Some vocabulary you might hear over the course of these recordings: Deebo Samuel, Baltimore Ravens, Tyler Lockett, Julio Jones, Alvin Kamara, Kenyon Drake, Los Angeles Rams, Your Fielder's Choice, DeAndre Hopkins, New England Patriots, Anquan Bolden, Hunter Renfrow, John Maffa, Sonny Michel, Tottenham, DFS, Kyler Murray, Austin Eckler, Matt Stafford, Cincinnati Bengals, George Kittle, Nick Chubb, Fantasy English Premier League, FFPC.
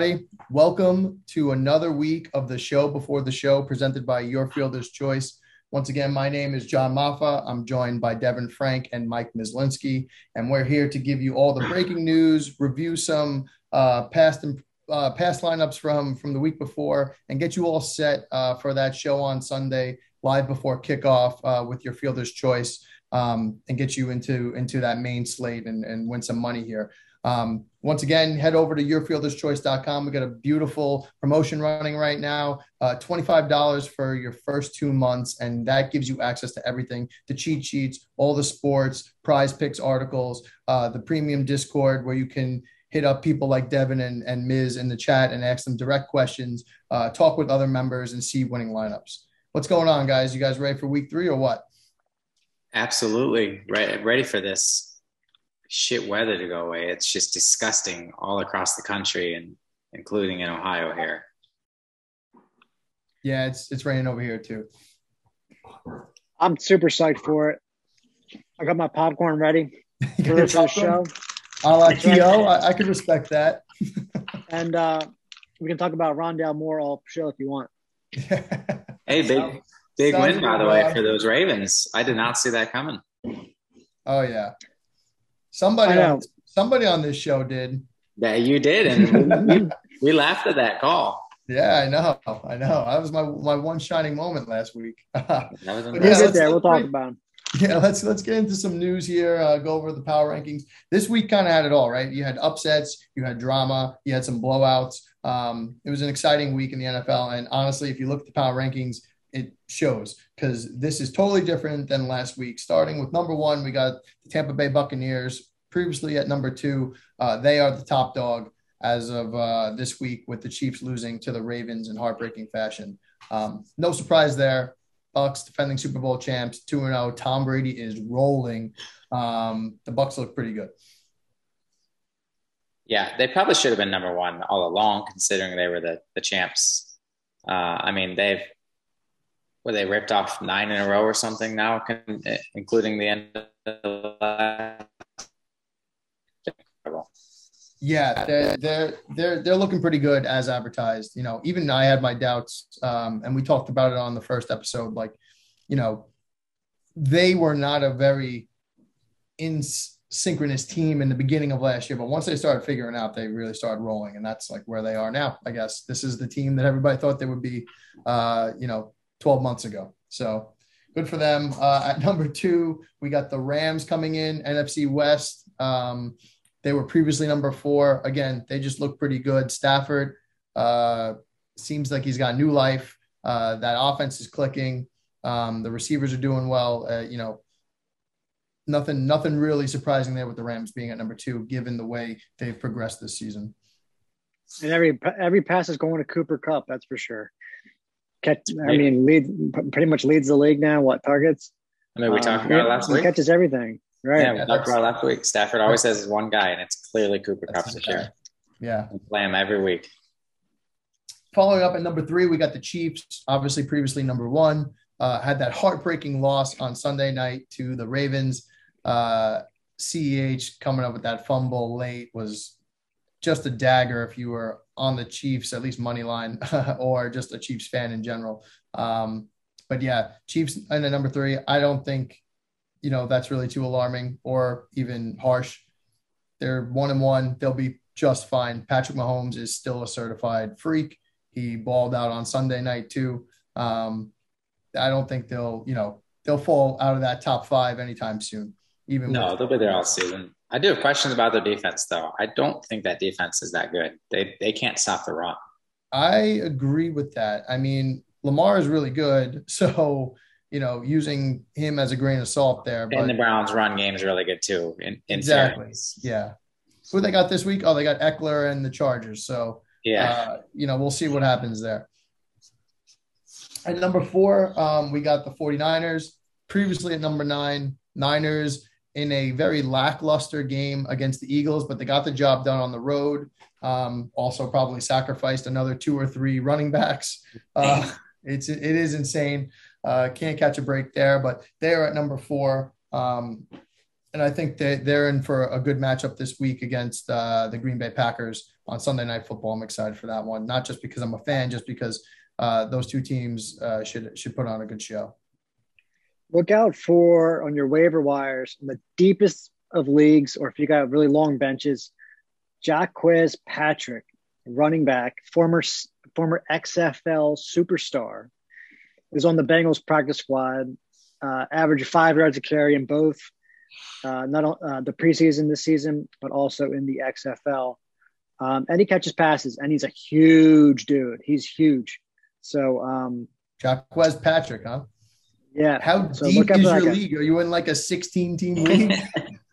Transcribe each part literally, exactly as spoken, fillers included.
everybody. Welcome to another week of the show before the show presented by Your Fielder's Choice. Once again, my name is John Maffa. I'm joined by Devin Frank and Mike Mislinski, and we're here to give you all the breaking news, review some uh, past and uh, past lineups from, from the week before, and get you all set uh, for that show on Sunday, live before kickoff uh, with Your Fielder's Choice, um, and get you into, into that main slate and, and win some money here. Um, once again, head over to your fielders choice dot com. We got a beautiful promotion running right now, uh, twenty-five dollars for your first two months. And that gives you access to everything, the cheat sheets, all the sports, prize picks, articles, uh, the premium Discord where you can hit up people like Devin and, and Miz in the chat and ask them direct questions, uh, talk with other members and see winning lineups. What's going on, guys? You guys ready for week three or what? Absolutely. Re- ready for this. Shit weather to go away. It's just disgusting all across the country and including in Ohio here. Yeah, it's it's raining over here too. I'm super psyched for it. I got my popcorn ready for the show. I like T O. I, I can respect that. And uh, we can talk about Rondale Moore all show if you want. Hey, big so, big so win by the way for those Ravens. I did not see that coming. Oh yeah. Somebody on, somebody on this show did. Yeah, you did. And we, we laughed at that call. Yeah, I know. I know. That was my, my one shining moment last week. That was yeah, let's, there. We'll talk about him. Yeah, let's let's get into some news here, uh, go over the power rankings. This week kind of had it all, right? You had upsets, you had drama, you had some blowouts. Um, it was an exciting week in the N F L. And honestly, if you look at the power rankings, it shows because this is totally different than last week. Starting with number one, we got the Tampa Bay Buccaneers previously at number two. Uh, they are the top dog as of uh, this week with the Chiefs losing to the Ravens in heartbreaking fashion. Um, no surprise there. Bucs defending Super Bowl champs, two and oh. Tom Brady is rolling. Um, the Bucs look pretty good. Yeah, they probably should have been number one all along considering they were the, the champs. Uh, I mean, they've Well, they ripped off nine in a row or something now, including the end of the Yeah, they're, they're, they're, they're looking pretty good as advertised. You know, even I had my doubts, um, and we talked about it on the first episode. Like, you know, they were not a very in synchronous team in the beginning of last year. But once they started figuring out, they really started rolling. And that's like where they are now, I guess. This is the team that everybody thought they would be, uh, you know, twelve months ago. So good for them. Uh, at number two, we got the Rams coming in, N F C West. Um, they were previously number four. Again, they just look pretty good. Stafford uh, seems like he's got new life. Uh, that offense is clicking. Um, the receivers are doing well. Uh, you know, nothing, nothing really surprising there with the Rams being at number two, given the way they've progressed this season. And every, every pass is going to Cooper Kupp. That's for sure. Catch, I mean, lead pretty much leads the league now. What targets? I mean, we talked uh, about it last he week. Catches everything, right? Yeah, we yeah, talked about it last week. Stafford always has one guy, and it's clearly Cooper Kupp this year. Yeah, we play him every week. Following up at number three, we got the Chiefs. Obviously, previously number one, uh, had that heartbreaking loss on Sunday night to the Ravens. Uh, C E H coming up with that fumble late was just a dagger if you were on the Chiefs, at least money line, or just a Chiefs fan in general. Um, but yeah, Chiefs and the number three, I don't think, you know, that's really too alarming or even harsh. They're one and one. They'll be just fine. Patrick Mahomes is still a certified freak. He balled out on Sunday night too. Um, I don't think they'll, you know, they'll fall out of that top five anytime soon. Even no, with- they'll be there all season. I do have questions about their defense, though. I don't think that defense is that good. They they can't stop the run. I agree with that. I mean, Lamar is really good, so you know, using him as a grain of salt there. But... And the Browns' run game is really good too. In, in exactly. Series. Yeah. Who they got this week? Oh, they got Eckler and the Chargers. So yeah, uh, you know, we'll see what happens there. At number four, um, we got the forty-niners. Previously at number nine, Niners. In a very lackluster game against the Eagles, but they got the job done on the road. Um, also probably sacrificed another two or three running backs. Uh, it's, it is insane. Uh, can't catch a break there, but they are at number four. Um, and I think they, they're in for a good matchup this week against uh, the Green Bay Packers on Sunday Night Football. I'm excited for that one, not just because I'm a fan, just because uh, those two teams uh, should should put on a good show. Look out for, on your waiver wires, in the deepest of leagues, or if you got really long benches, Jacquez Patrick, running back, former former X F L superstar, is on the Bengals practice squad, uh, average five yards a carry in both uh, not uh, the preseason this season, but also in the X F L. Um, and he catches passes, and he's a huge dude. He's huge. So um, Jacquez Patrick, huh? Yeah. How so deep is your league? Are you in like a sixteen-team league?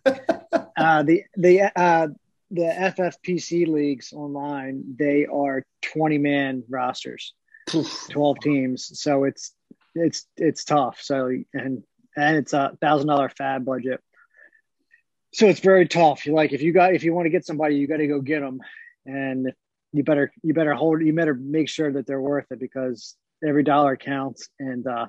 uh, the the uh, the F F P C leagues online, they are twenty-man rosters, twelve teams. So it's it's it's tough. So and and it's a one thousand dollars fab budget. So it's very tough. You like if you got if you want to get somebody, you got to go get them, and you better you better hold you better make sure that they're worth it, because every dollar counts, and uh,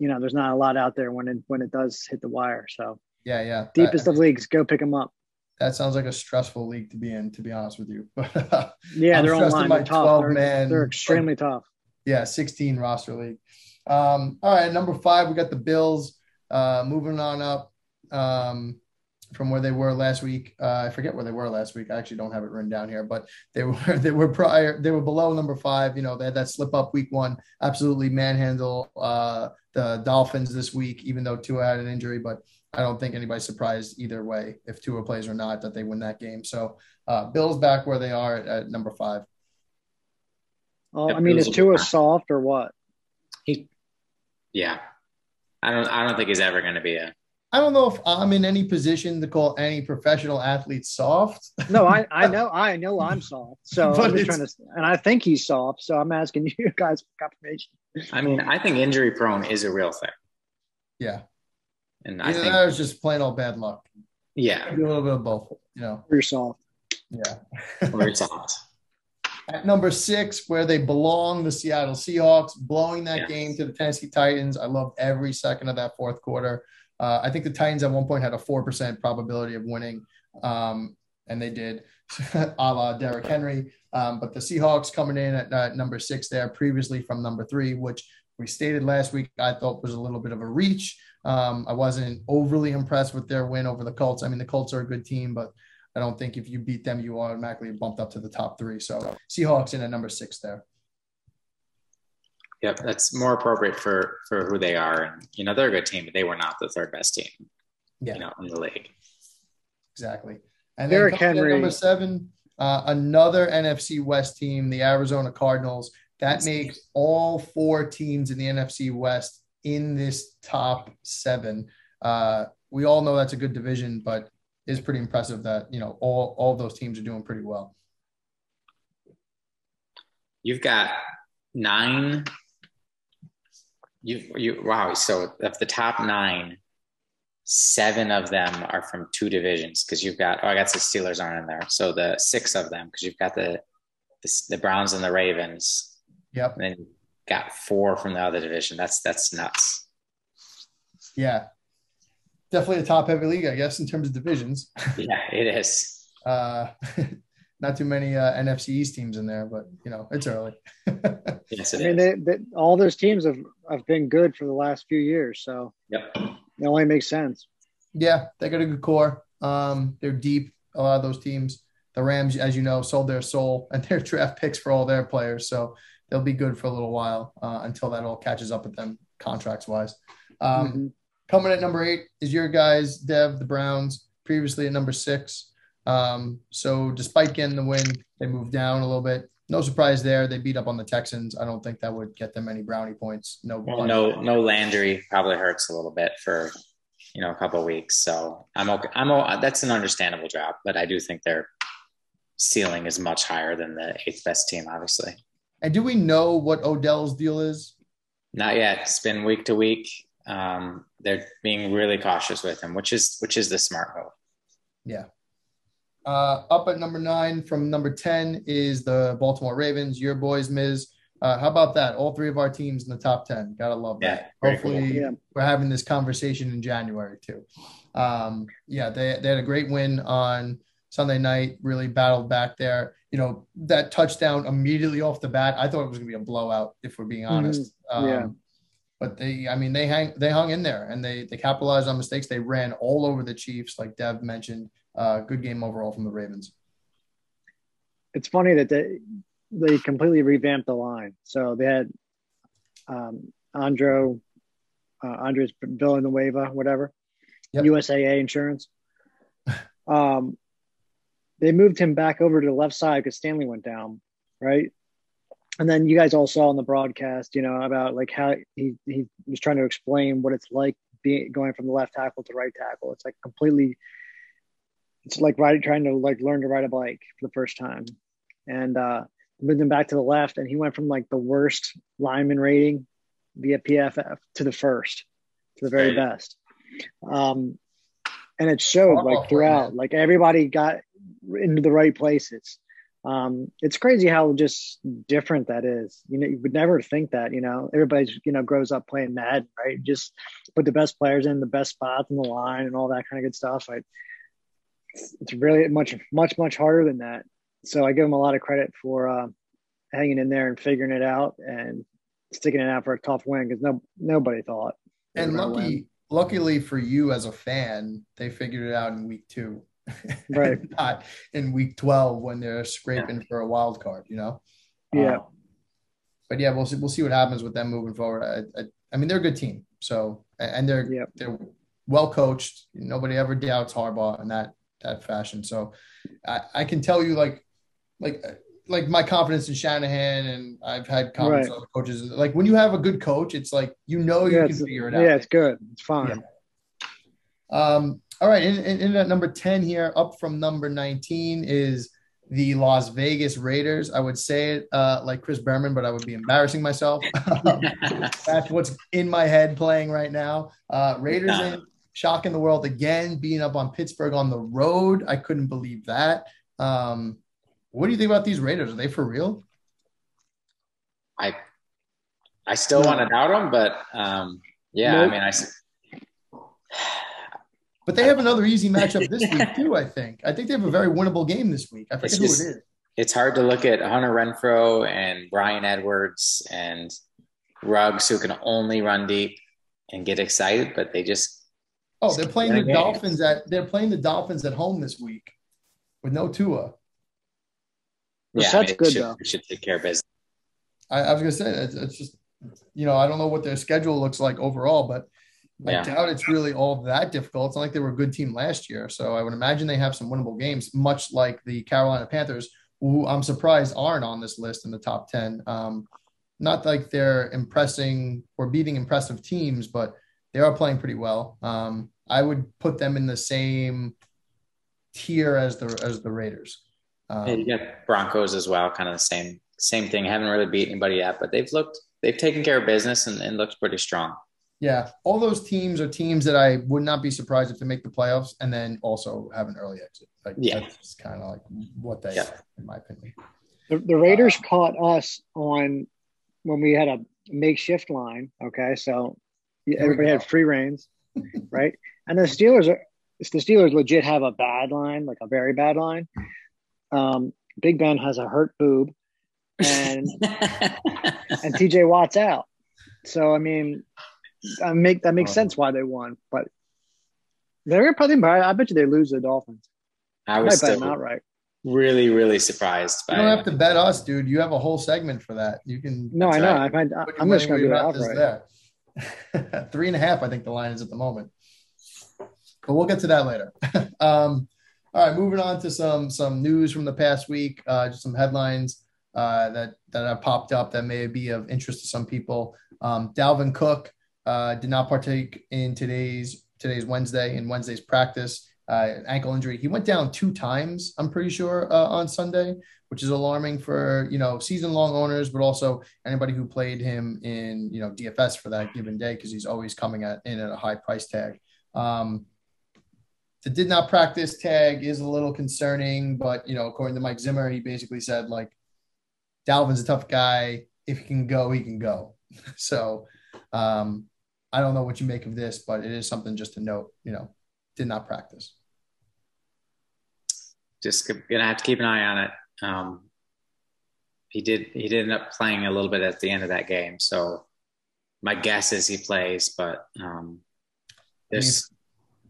you know, there's not a lot out there when it, when it does hit the wire. So yeah, yeah. Deepest I, of leagues, go pick them up. That sounds like a stressful league to be in, to be honest with you. But uh, yeah, I'm they're online. They're tough. They're, man, they're extremely but, tough. Yeah. sixteen roster league. Um, all right. Number five, we got the Bills uh, moving on up um, from where they were last week. Uh, I forget where they were last week. I actually don't have it written down here, but they were, they were prior, they were below number five. You know, they had that slip up week one, absolutely manhandle uh, the Dolphins this week, even though Tua had an injury, but I don't think anybody's surprised either way, if Tua plays or not, that they win that game. So uh, Bills back where they are at, at number five. Oh, I mean, is Tua soft or what? He, yeah, I don't. I don't think he's ever going to be a. I don't know if I'm in any position to call any professional athlete soft. No, I, I know, I know I'm soft. So I'm just trying to, and I think he's soft. So I'm asking you guys for confirmation. I mean, I think injury prone is a real thing. Yeah. And I, think, I was just plain old bad luck. Yeah. Maybe a little bit of both, you know. Or you're soft. Yeah. Or you're soft. At number six, where they belong, the Seattle Seahawks, blowing that yes. game to the Tennessee Titans. I loved every second of that fourth quarter. Uh, I think the Titans at one point had a four percent probability of winning, um, and they did, a la Derrick Henry. Um, but the Seahawks coming in at uh, number six there, previously from number three, which we stated last week I thought was a little bit of a reach. Um, I wasn't overly impressed with their win over the Colts. I mean, the Colts are a good team, but I don't think if you beat them, you automatically bumped up to the top three. So Seahawks in at number six there. Yep, that's more appropriate for, for who they are. And, you know, they're a good team, but they were not the third best team, yeah. you know, in the league. Exactly. And Derrick then Henry. Number seven, uh, another N F C West team, the Arizona Cardinals. That that's makes nice. All four teams in the N F C West in this top seven. Uh, we all know that's a good division, but it's pretty impressive that, you know, all, all those teams are doing pretty well. You've got nine. You, you, wow. So of the top nine, seven of them are from two divisions. Cause you've got, oh, I got the Steelers aren't in there. So the six of them, cause you've got the, the, the Browns and the Ravens. Yep. And then you got four from the other division. That's, that's nuts. Yeah. Definitely a top heavy league, I guess, in terms of divisions. Yeah, it is. Uh, not too many uh, N F C East teams in there, but, you know, it's early. Yes, it I mean, they, they, all those teams have, have been good for the last few years, so yep. It only makes sense. Yeah, they got a good core. Um, they're deep, a lot of those teams. The Rams, as you know, sold their soul and their draft picks for all their players, so they'll be good for a little while uh, until that all catches up with them contracts-wise. Um, mm-hmm. Coming at number eight is your guys, Dev, the Browns, previously at number six. Um, so despite getting the win, they moved down a little bit. No surprise there. They beat up on the Texans. I don't think that would get them any brownie points. No, well, no, no Landry probably hurts a little bit for, you know, a couple of weeks. So I'm okay. I'm, that's an understandable drop, but I do think their ceiling is much higher than the eighth best team, obviously. And do we know what Odell's deal is? Not yet. It's been week to week. Um, they're being really cautious with him, which is, which is the smart move. Yeah. Uh, up at number nine from number ten is the Baltimore Ravens, your boys, Miz. Uh, how about that? All three of our teams in the top ten. Gotta love that. Yeah, hopefully cool. yeah. We're having this conversation in January too. Um, yeah, they, they had a great win on Sunday night, really battled back there. You know, that touchdown immediately off the bat, I thought it was going to be a blowout, if we're being honest. Mm-hmm. Yeah. Um, but they, I mean, they hang, they hung in there, and they, they capitalized on mistakes. They ran all over the Chiefs, like Dev mentioned. Uh, good game overall from the Ravens. It's funny that they they completely revamped the line. So they had um, Andro, uh, Andres Villanueva, whatever, yep. U S A A insurance. Um, they moved him back over to the left side because Stanley went down, right? And then you guys all saw on the broadcast, you know, about like how he, he was trying to explain what it's like being going from the left tackle to right tackle. It's like completely – it's like riding, trying to like learn to ride a bike for the first time. And uh, moved him back to the left, and he went from like the worst lineman rating via P F F to the first, to the very best. Um, and it showed oh, like throughout. Man. Like everybody got into the right places. Um, it's crazy how just different that is. You know, you would never think that, you know, everybody's, you know, grows up playing Madden, right? Just put the best players in the best spots in the line and all that kind of good stuff. Like it's really much, much, much harder than that. So I give them a lot of credit for, uh, hanging in there and figuring it out and sticking it out for a tough win. Cause no, nobody thought. And lucky, win. luckily for you as a fan, they figured it out in week two. Right. Not in week twelve when they're scraping for a wild card, you know? Yeah. Um, but yeah, we'll see, we'll see what happens with them moving forward. I, I, I mean, they're a good team. So, and they're, yep. they're well coached. Nobody ever doubts Harbaugh in that, that fashion. So I, I can tell you like, like, like my confidence in Shanahan, and I've had confidence right. in other coaches. Like when you have a good coach, it's like, you know, you yeah, can figure it out. Yeah, it's good. It's fine. Yeah. Um, All right, in, in, in at number ten here, up from number nineteen, is the Las Vegas Raiders. I would say it uh, like Chris Berman, but I would be embarrassing myself. That's what's in my head playing right now. Uh, Raiders in, shocking the world again, being up on Pittsburgh on the road. I couldn't believe that. Um, what do you think about these Raiders? Are they for real? I I still no. want to doubt them, but um, yeah, nope. I mean, I – But they have another easy matchup this week too, I think. I think they have a very winnable game this week. I forget who it is. It's hard to look at Hunter Renfrow and Bryan Edwards and Ruggs, who can only run deep, and get excited, but they just Oh, they're playing the Dolphins at they're playing the Dolphins at home this week with no Tua. Yeah, that's good though. We should take care of business. I, I was gonna say it's, it's just you know, I don't know what their schedule looks like overall, but I yeah. doubt it's really all that difficult. It's not like they were a good team last year. So I would imagine they have some winnable games, much like the Carolina Panthers, who I'm surprised aren't on this list in the top ten. Um, not like they're impressing or beating impressive teams, but they are playing pretty well. Um, I would put them in the same tier as the as the Raiders. Um, yeah, you got Broncos as well, kind of the same same thing. Haven't really beat anybody yet, but they've looked they've taken care of business and, and looked pretty strong. Yeah, all those teams are teams that I would not be surprised if they make the playoffs and then also have an early exit. Like, yeah. That's kind of like what they yeah. are, in my opinion. The, the Raiders uh, caught us on when we had a makeshift line, okay? So everybody had free reins, right? And the Steelers are the Steelers legit have a bad line, like a very bad line. Um, Big Ben has a hurt boob, and and T J Watt's out. So, I mean – I make that makes oh. sense why they won, but they're probably. I bet you they lose the Dolphins. I was still not right. Really, really surprised. By you don't have to bet us, dude. You have a whole segment for that. You can. No, I know. Right. I find, I'm just going to do it outright. Three and a half, I think the line is at the moment, but we'll get to that later. um, all right, moving on to some some news from the past week. Uh, just some headlines uh, that that have popped up that may be of interest to some people. Um, Dalvin Cook. Uh, did not partake in today's today's Wednesday in Wednesday's practice. Uh, ankle injury. He went down two times, I'm pretty sure, uh, on Sunday, which is alarming for you know season long owners, but also anybody who played him in you know D F S for that given day because he's always coming at, in at a high price tag. Um, the did not practice tag is a little concerning, but you know according to Mike Zimmer, he basically said like Dalvin's a tough guy. If he can go, he can go. So. Um, I don't know what you make of this, but it is something just to note, you know, did not practice. just gonna have to keep an eye on it. Um, he did he did end up playing a little bit at the end of that game, so my guess is he plays. But um, there's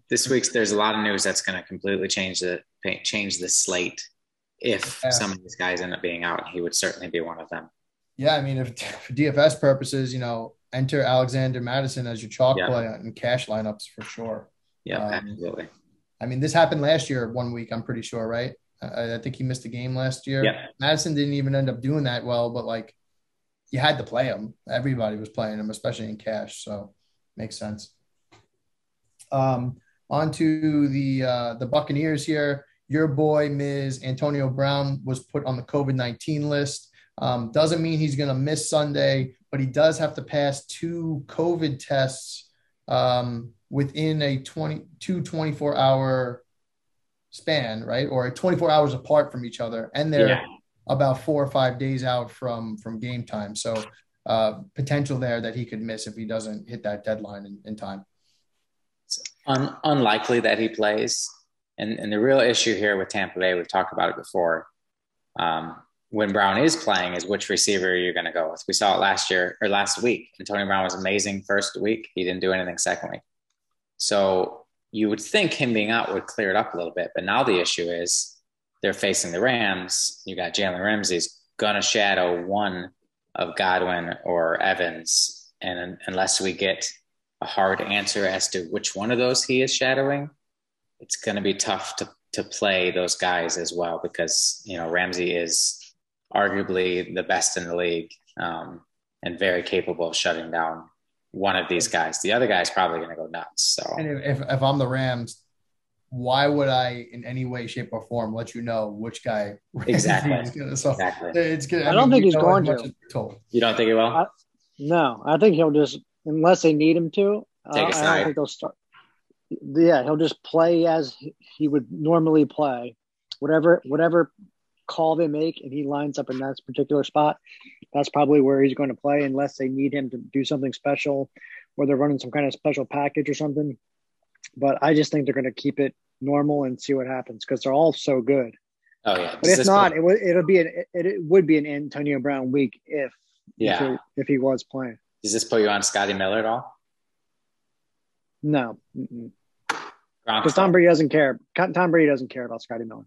this week's there's a lot of news that's going to completely change the change the slate. If yeah. some of these guys end up being out, he would certainly be one of them. Yeah, I mean, if for D F S purposes, you know, enter Alexander Madison as your chalk yeah. play and cash lineups for sure. Yeah, um, absolutely. I mean, this happened last year one week, I'm pretty sure, right? I, I think he missed a game last year. Yeah. Madison didn't even end up doing that well, but, like, you had to play him. Everybody was playing him, especially in cash, so makes sense. Um, on to the, uh, the Buccaneers here. Your boy, Miz Antonio Brown, was put on the COVID nineteen list. Um, doesn't mean he's going to miss Sunday, but he does have to pass two COVID tests um, within a twenty-two, twenty-four hour span, right? Or twenty-four hours apart from each other. And they're yeah. about four or five days out from, from game time. So uh, potential there that he could miss if he doesn't hit that deadline in, in time. It's un- unlikely that he plays. And, and the real issue here with Tampa Bay, we've talked about it before, um, when Brown is playing is which receiver you're going to go with. We saw it last year or last week. Antonio Brown was amazing first week. He didn't do anything second week. So you would think him being out would clear it up a little bit. But now the issue is they're facing the Rams. You got Jalen Ramsey's going to shadow one of Godwin or Evans. And unless we get a hard answer as to which one of those he is shadowing, it's going to be tough to, to play those guys as well, because, you know, Ramsey is arguably the best in the league um, and very capable of shutting down one of these guys. The other guy's probably going to go nuts. So, and if, if I'm the Rams, why would I in any way, shape or form let you know which guy exactly is going to so exactly. It's good. I, I don't mean, think he's going to. You don't think he will? I, no, I think he'll just, unless they need him to, Take uh, a I don't think they'll start. Yeah, he'll just play as he would normally play, whatever whatever call they make, and he lines up in that particular spot. That's probably where he's going to play, unless they need him to do something special, or they're running some kind of special package or something. But I just think they're going to keep it normal and see what happens, because they're all so good. Oh yeah, but if not, it would it'll be an it, it would be an Antonio Brown week if yeah if he, if he was playing. Does this put you on Scotty Miller at all? No. Mm-mm. Because Tom Brady doesn't care. Tom Brady doesn't care about Scotty Miller.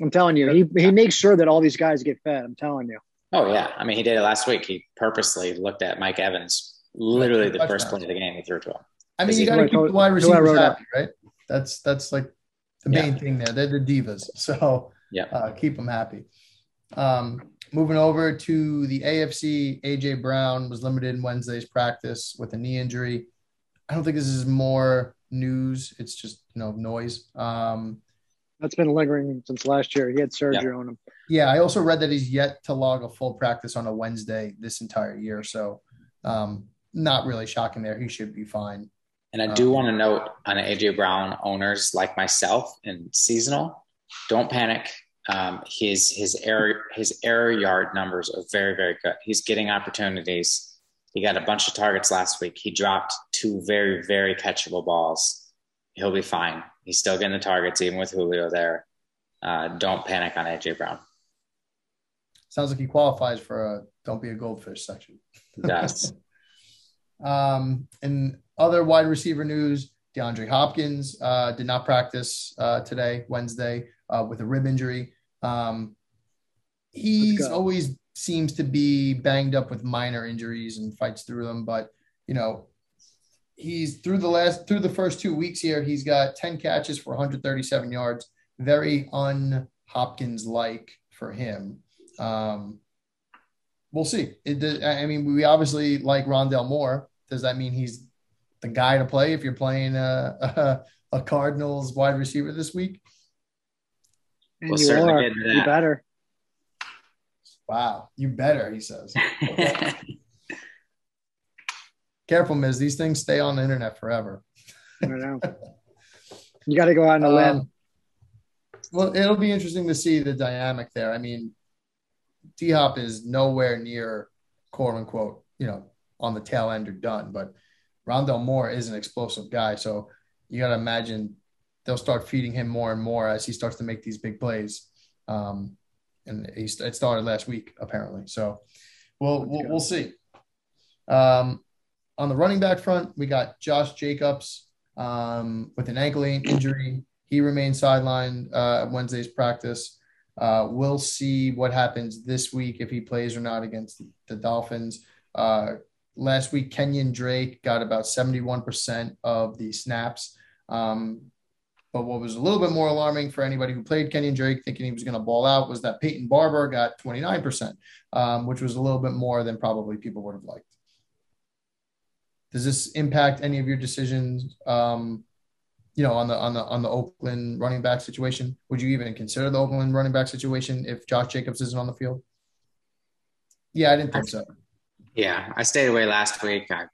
I'm telling you, he he makes sure that all these guys get fed. I'm telling you. Oh yeah, I mean, he did it last week. He purposely looked at Mike Evans, literally the first play of the game. He threw to him. I mean, you got to keep the wide receivers happy, right? That's that's like the main yeah. thing there. They're the divas, so yeah, uh, keep them happy. Um, moving over to the A F C, A J Brown was limited in Wednesday's practice with a knee injury. I don't think this is more news. It's just, you know, noise. Um, That's been lingering since last year. He had surgery yeah. on him. Yeah, I also read that he's yet to log a full practice on a Wednesday this entire year. So um, not really shocking there. He should be fine. And I do um, want to note on A J Brown owners like myself and seasonal, don't panic. Um, his his error, his error yard numbers are very, very good. He's getting opportunities. He got a bunch of targets last week. He dropped two very, very catchable balls. He'll be fine. He's still getting the targets, even with Julio there. Uh, don't panic on A J Brown. Sounds like he qualifies for a don't be a goldfish section. He does. um, and other wide receiver news, DeAndre Hopkins uh, did not practice uh, today, Wednesday, uh, with a rib injury. Um, he's always – seems to be banged up with minor injuries and fights through them. But, you know, he's through the last, through the first two weeks here, he's got ten catches for one hundred thirty-seven yards. Very un-Hopkins-like for him. Um, we'll see. It, I mean, we obviously like Rondale Moore. Does that mean he's the guy to play if you're playing a, a, a Cardinals wide receiver this week? And well, you are. You better. Wow, you better, he says. Okay. Careful, Miz. These things stay on the internet forever. I know. You got to go out on the um, limb. Well, it'll be interesting to see the dynamic there. I mean, D-Hop is nowhere near, quote unquote, you know, on the tail end or done. But Rondale Moore is an explosive guy, so you got to imagine they'll start feeding him more and more as he starts to make these big plays. Um, and he, it started last week, apparently. So we'll, we'll, we'll see. Um, on the running back front, we got Josh Jacobs um, with an ankle injury. He remains sidelined uh, at Wednesday's practice. Uh, we'll see what happens this week, if he plays or not against the Dolphins. Uh, last week, Kenyon Drake got about seventy-one percent of the snaps. Um, but what was a little bit more alarming for anybody who played Kenyon Drake thinking he was going to ball out was that Peyton Barber got twenty-nine percent, um, which was a little bit more than probably people would have liked. Does this impact any of your decisions, um, you know, on the on the on the Oakland running back situation? Would you even consider the Oakland running back situation if Josh Jacobs isn't on the field? Yeah, I didn't think I, so. Yeah, I stayed away last week. I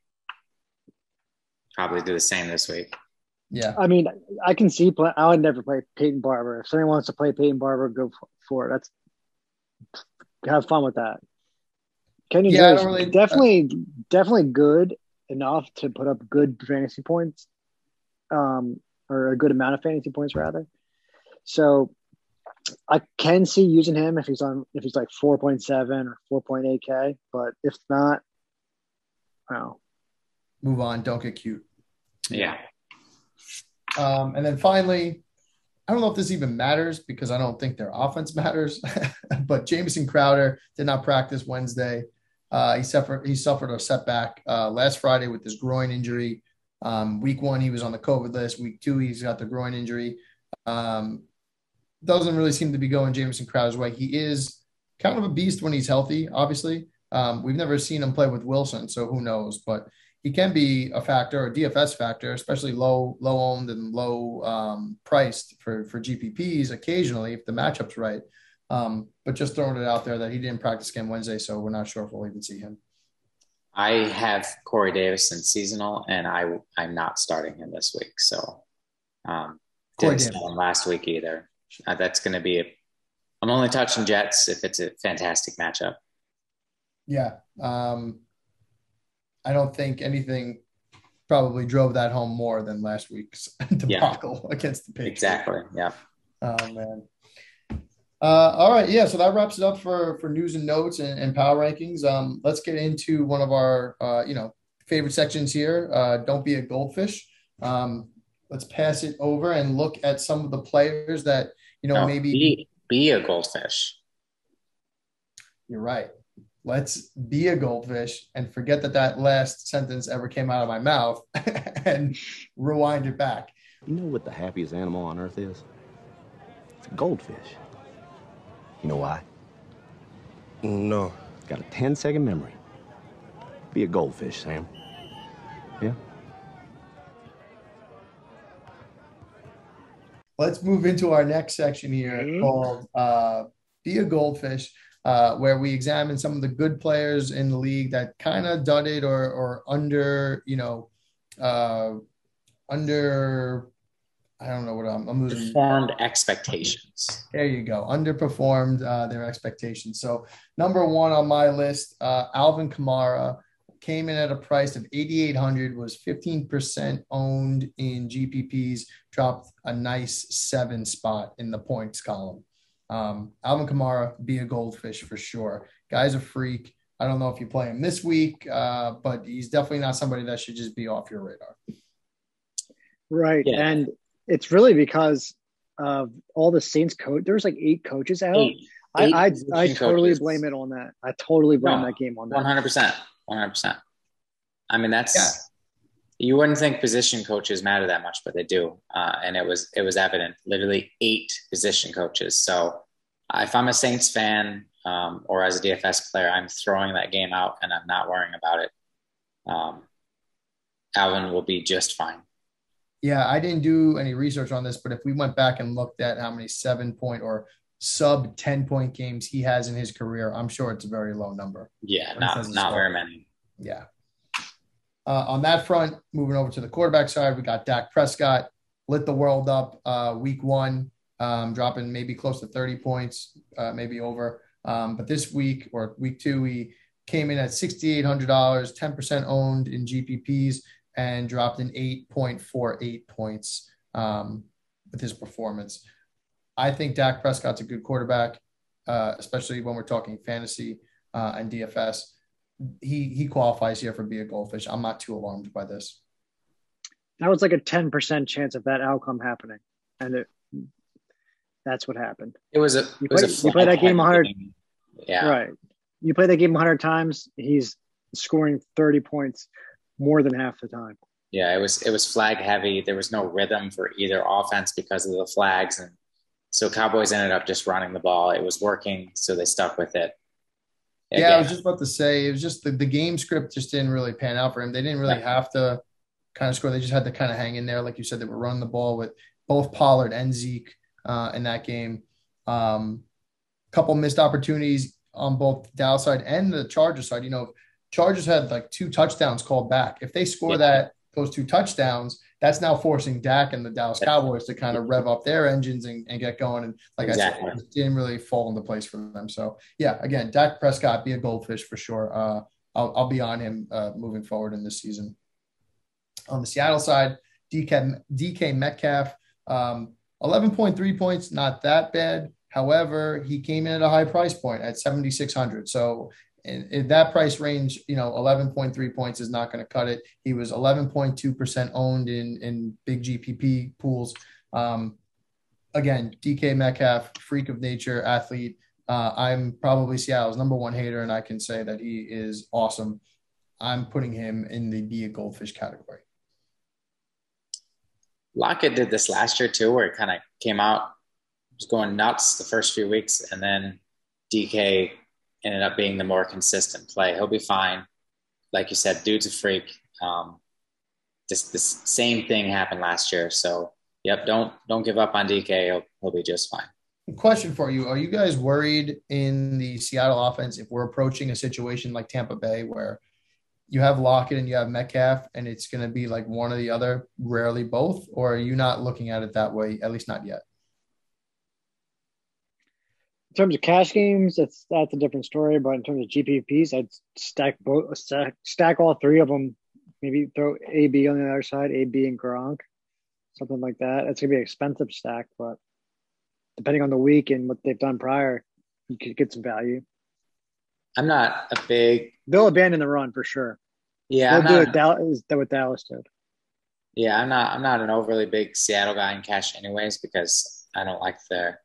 probably do the same this week. Yeah, I mean, I can see. Play, I would never play Peyton Barber. If somebody wants to play Peyton Barber, go for it. That's have fun with that. Kenny yeah, Drake really, definitely, uh, definitely good enough to put up good fantasy points, um, or a good amount of fantasy points rather. So I can see using him if he's on if he's like four point seven or four point eight k. But if not, wow, move on. Don't get cute. Yeah. Um, and then finally, I don't know if this even matters because I don't think their offense matters, but Jamison Crowder did not practice Wednesday. Uh, he suffered he suffered a setback uh, last Friday with his groin injury. Um, week one, he was on the COVID list. Week two, he's got the groin injury. Um, doesn't really seem to be going Jamison Crowder's way. He is kind of a beast when he's healthy, obviously. Um, we've never seen him play with Wilson, so who knows, but he can be a factor, a D F S factor, especially low, low owned and low um, priced for, for G P Ps occasionally if the matchup's right. Um, but just throwing it out there that he didn't practice again Wednesday, so we're not sure if we'll even see him. I have Corey Davis in seasonal, and I I'm not starting him this week. So um, didn't start him last week either. Uh, that's going to be. A, I'm only touching Jets if it's a fantastic matchup. Yeah. Um, I don't think anything probably drove that home more than last week's debacle yeah. against the Patriots. Exactly. Yeah. Oh man. Uh, all right. Yeah. So that wraps it up for, for news and notes and, and power rankings. Um, let's get into one of our, uh, you know, favorite sections here. Uh, don't be a goldfish. Um, let's pass it over and look at some of the players that, you know, no, maybe be, be a goldfish. You're right. Let's be a goldfish and forget that that last sentence ever came out of my mouth and rewind it back. You know what the happiest animal on earth is? It's a goldfish. You know why? No. Got a ten-second memory. Be a goldfish, Sam. Yeah? Let's move into our next section here mm-hmm. called uh, Be a Goldfish. Uh, where we examine some of the good players in the league that kind of dudded or or under, you know, uh, under, I don't know what I'm, I'm losing. Performed expectations. There you go. Underperformed uh, their expectations. So number one on my list, uh, Alvin Kamara came in at a price of eighty-eight hundred dollars, was fifteen percent owned in G P Ps, dropped a nice seven spot in the points column. Um, Alvin Kamara, be a goldfish for sure. Guy's a freak. I don't know if you play him this week, uh, but he's definitely not somebody that should just be off your radar. Right. Yeah. And it's really because of all the Saints coach. There's like eight coaches out. Eight. I, eight I, I, I totally coaches. blame it on that. I totally blame no, that game on that. one hundred percent. one hundred percent. I mean, that's, yeah. You wouldn't think position coaches matter that much, but they do. Uh, and it was, it was evident, literally eight position coaches. So if I'm a Saints fan um, or as a D F S player, I'm throwing that game out and I'm not worrying about it. Um, Alvin will be just fine. Yeah. I didn't do any research on this, but if we went back and looked at how many seven point or sub ten point games he has in his career, I'm sure it's a very low number. Yeah. Not, not very many. Yeah. Uh, on that front, moving over to the quarterback side, we got Dak Prescott, lit the world up uh, week one, um, dropping maybe close to thirty points, uh, maybe over. Um, but this week or week two, he came in at sixty-eight hundred dollars, ten percent owned in G P Ps, and dropped an eight point four eight points. Um, with his performance. I think Dak Prescott's a good quarterback, uh, especially when we're talking fantasy uh, and D F S. He he qualifies here for be a goldfish. I'm not too alarmed by this. That was like a ten percent chance of that outcome happening, and it, that's what happened. It was a you play, was a you play that game one hundred. Game. Yeah, right. You play that game one hundred times. He's scoring thirty points more than half the time. Yeah, it was it was flag heavy. There was no rhythm for either offense because of the flags, and so Cowboys ended up just running the ball. It was working, so they stuck with it. Again. Yeah, I was just about to say, it was just the, the game script just didn't really pan out for him. They didn't really have to kind of score. They just had to kind of hang in there. Like you said, they were running the ball with both Pollard and Zeke uh, in that game. Um, couple missed opportunities on both the Dallas side and the Chargers side. You know, Chargers had like two touchdowns called back. If they score yeah. that, those two touchdowns, that's now forcing Dak and the Dallas Cowboys to kind of rev up their engines and, and get going. And like exactly. I said, it didn't really fall into place for them. So yeah, again, Dak Prescott be a goldfish for sure. Uh, I'll, I'll be on him uh, moving forward in this season. On the Seattle side, D K D K Metcalf, um, eleven point three points, not that bad. However, he came in at a high price point at seventy-six hundred. So in, in that price range, you know, eleven point three points is not going to cut it. He was eleven point two percent owned in, in big G P P pools. Um, again, D K Metcalf, freak of nature, athlete. Uh, I'm probably Seattle's number one hater, and I can say that he is awesome. I'm putting him in the be a goldfish category. Lockett did this last year too, where it kind of came out, was going nuts the first few weeks, and then D K ended up being the more consistent play. He'll be fine. Like you said, dude's a freak. Um, just the same thing happened last year. So, yep, don't don't give up on D K. He'll, he'll be just fine. Question for you. Are you guys worried in the Seattle offense if we're approaching a situation like Tampa Bay where you have Lockett and you have Metcalf and it's going to be like one or the other, rarely both? Or are you not looking at it that way, at least not yet? In terms of cash games, that's that's a different story. But in terms of G P Ps, I'd stack both, stack, stack all three of them. Maybe throw A B on the other side, A B and Gronk, something like that. That's gonna be an expensive stack, but depending on the week and what they've done prior, you could get some value. I'm not a big. They'll abandon the run for sure. Yeah, they'll I'm do not... what, Dallas, what Dallas did. Yeah, I'm not. I'm not an overly big Seattle guy in cash, anyways, because I don't like their.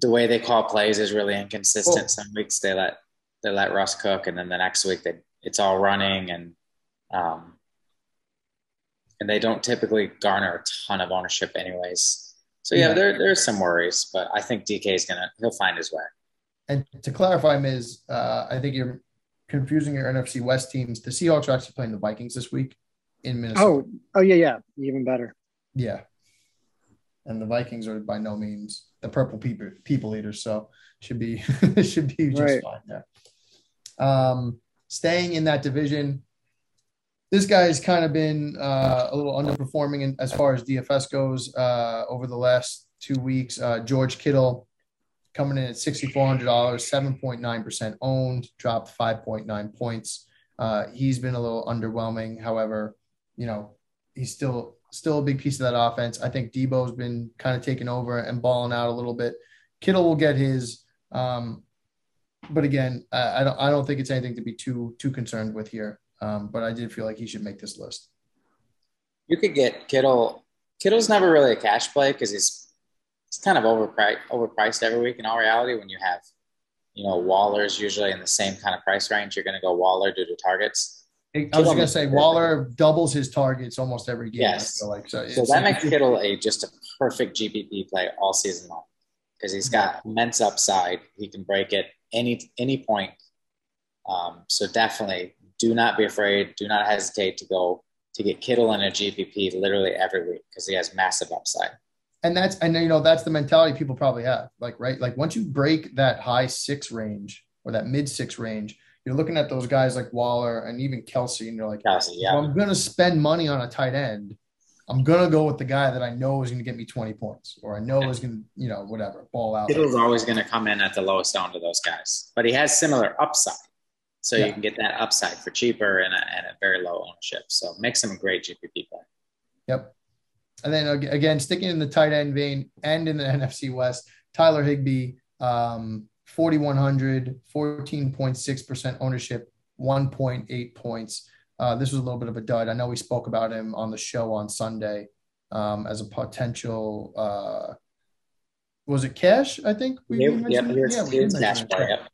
The way they call plays is really inconsistent. Cool. Some weeks they let they let Russ cook, and then the next week they, it's all running, and um, and they don't typically garner a ton of ownership, anyways. So yeah, yeah. there there's some worries, but I think D K is gonna he'll find his way. And to clarify, Miz, uh, I think you're confusing your N F C West teams. The Seahawks are actually playing the Vikings this week in Minnesota. Oh, oh yeah, yeah, even better. Yeah. And the Vikings are by no means the purple people, people eaters, so should be should be just right. fine there. Um, staying in that division, this guy has kind of been uh, a little underperforming in, as far as D F S goes uh, over the last two weeks. Uh, George Kittle coming in at six thousand four hundred dollars, seven point nine percent owned, dropped five point nine points. Uh, he's been a little underwhelming. However, you know, he's still – Still a big piece of that offense. I think Debo's been kind of taking over and balling out a little bit. Kittle will get his, um, but again, I, I don't. I don't think it's anything to be too too concerned with here. Um, but I did feel like he should make this list. You could get Kittle. Kittle's never really a cash play because he's it's kind of overpriced overpriced every week. In all reality, when you have you know Waller's usually in the same kind of price range, you're going to go Waller due to targets. I was going to say Waller doubles his targets almost every game. Yes. I feel like. So, so that makes Kittle a, just a perfect G P P play all season long because he's got yeah. immense upside. He can break it any any point. Um, so definitely do not be afraid. Do not hesitate to go to get Kittle in a G P P literally every week because he has massive upside. And that's and you know that's the mentality people probably have. Like right, like once you break that high six range or that mid six range. You're looking at those guys like Waller and even Kelsey, and you're like, Kelsey, yeah. well, I'm going to spend money on a tight end. I'm going to go with the guy that I know is going to get me twenty points or I know yeah. is going to, you know, whatever, ball out. Kittle's always going to come in at the lowest owned of those guys, but he has similar upside. So yeah. you can get that upside for cheaper and a, and a very low ownership. So it makes him a great G P P player. Yep. And then again, sticking in the tight end vein and in the N F C West, Tyler Higbee, um, forty-one hundred, fourteen point six percent ownership, one point eight points. Uh, this was a little bit of a dud. I know we spoke about him on the show on Sunday um, as a potential, uh, was it cash? I think we yep, yep, yeah, we did cash play, yep.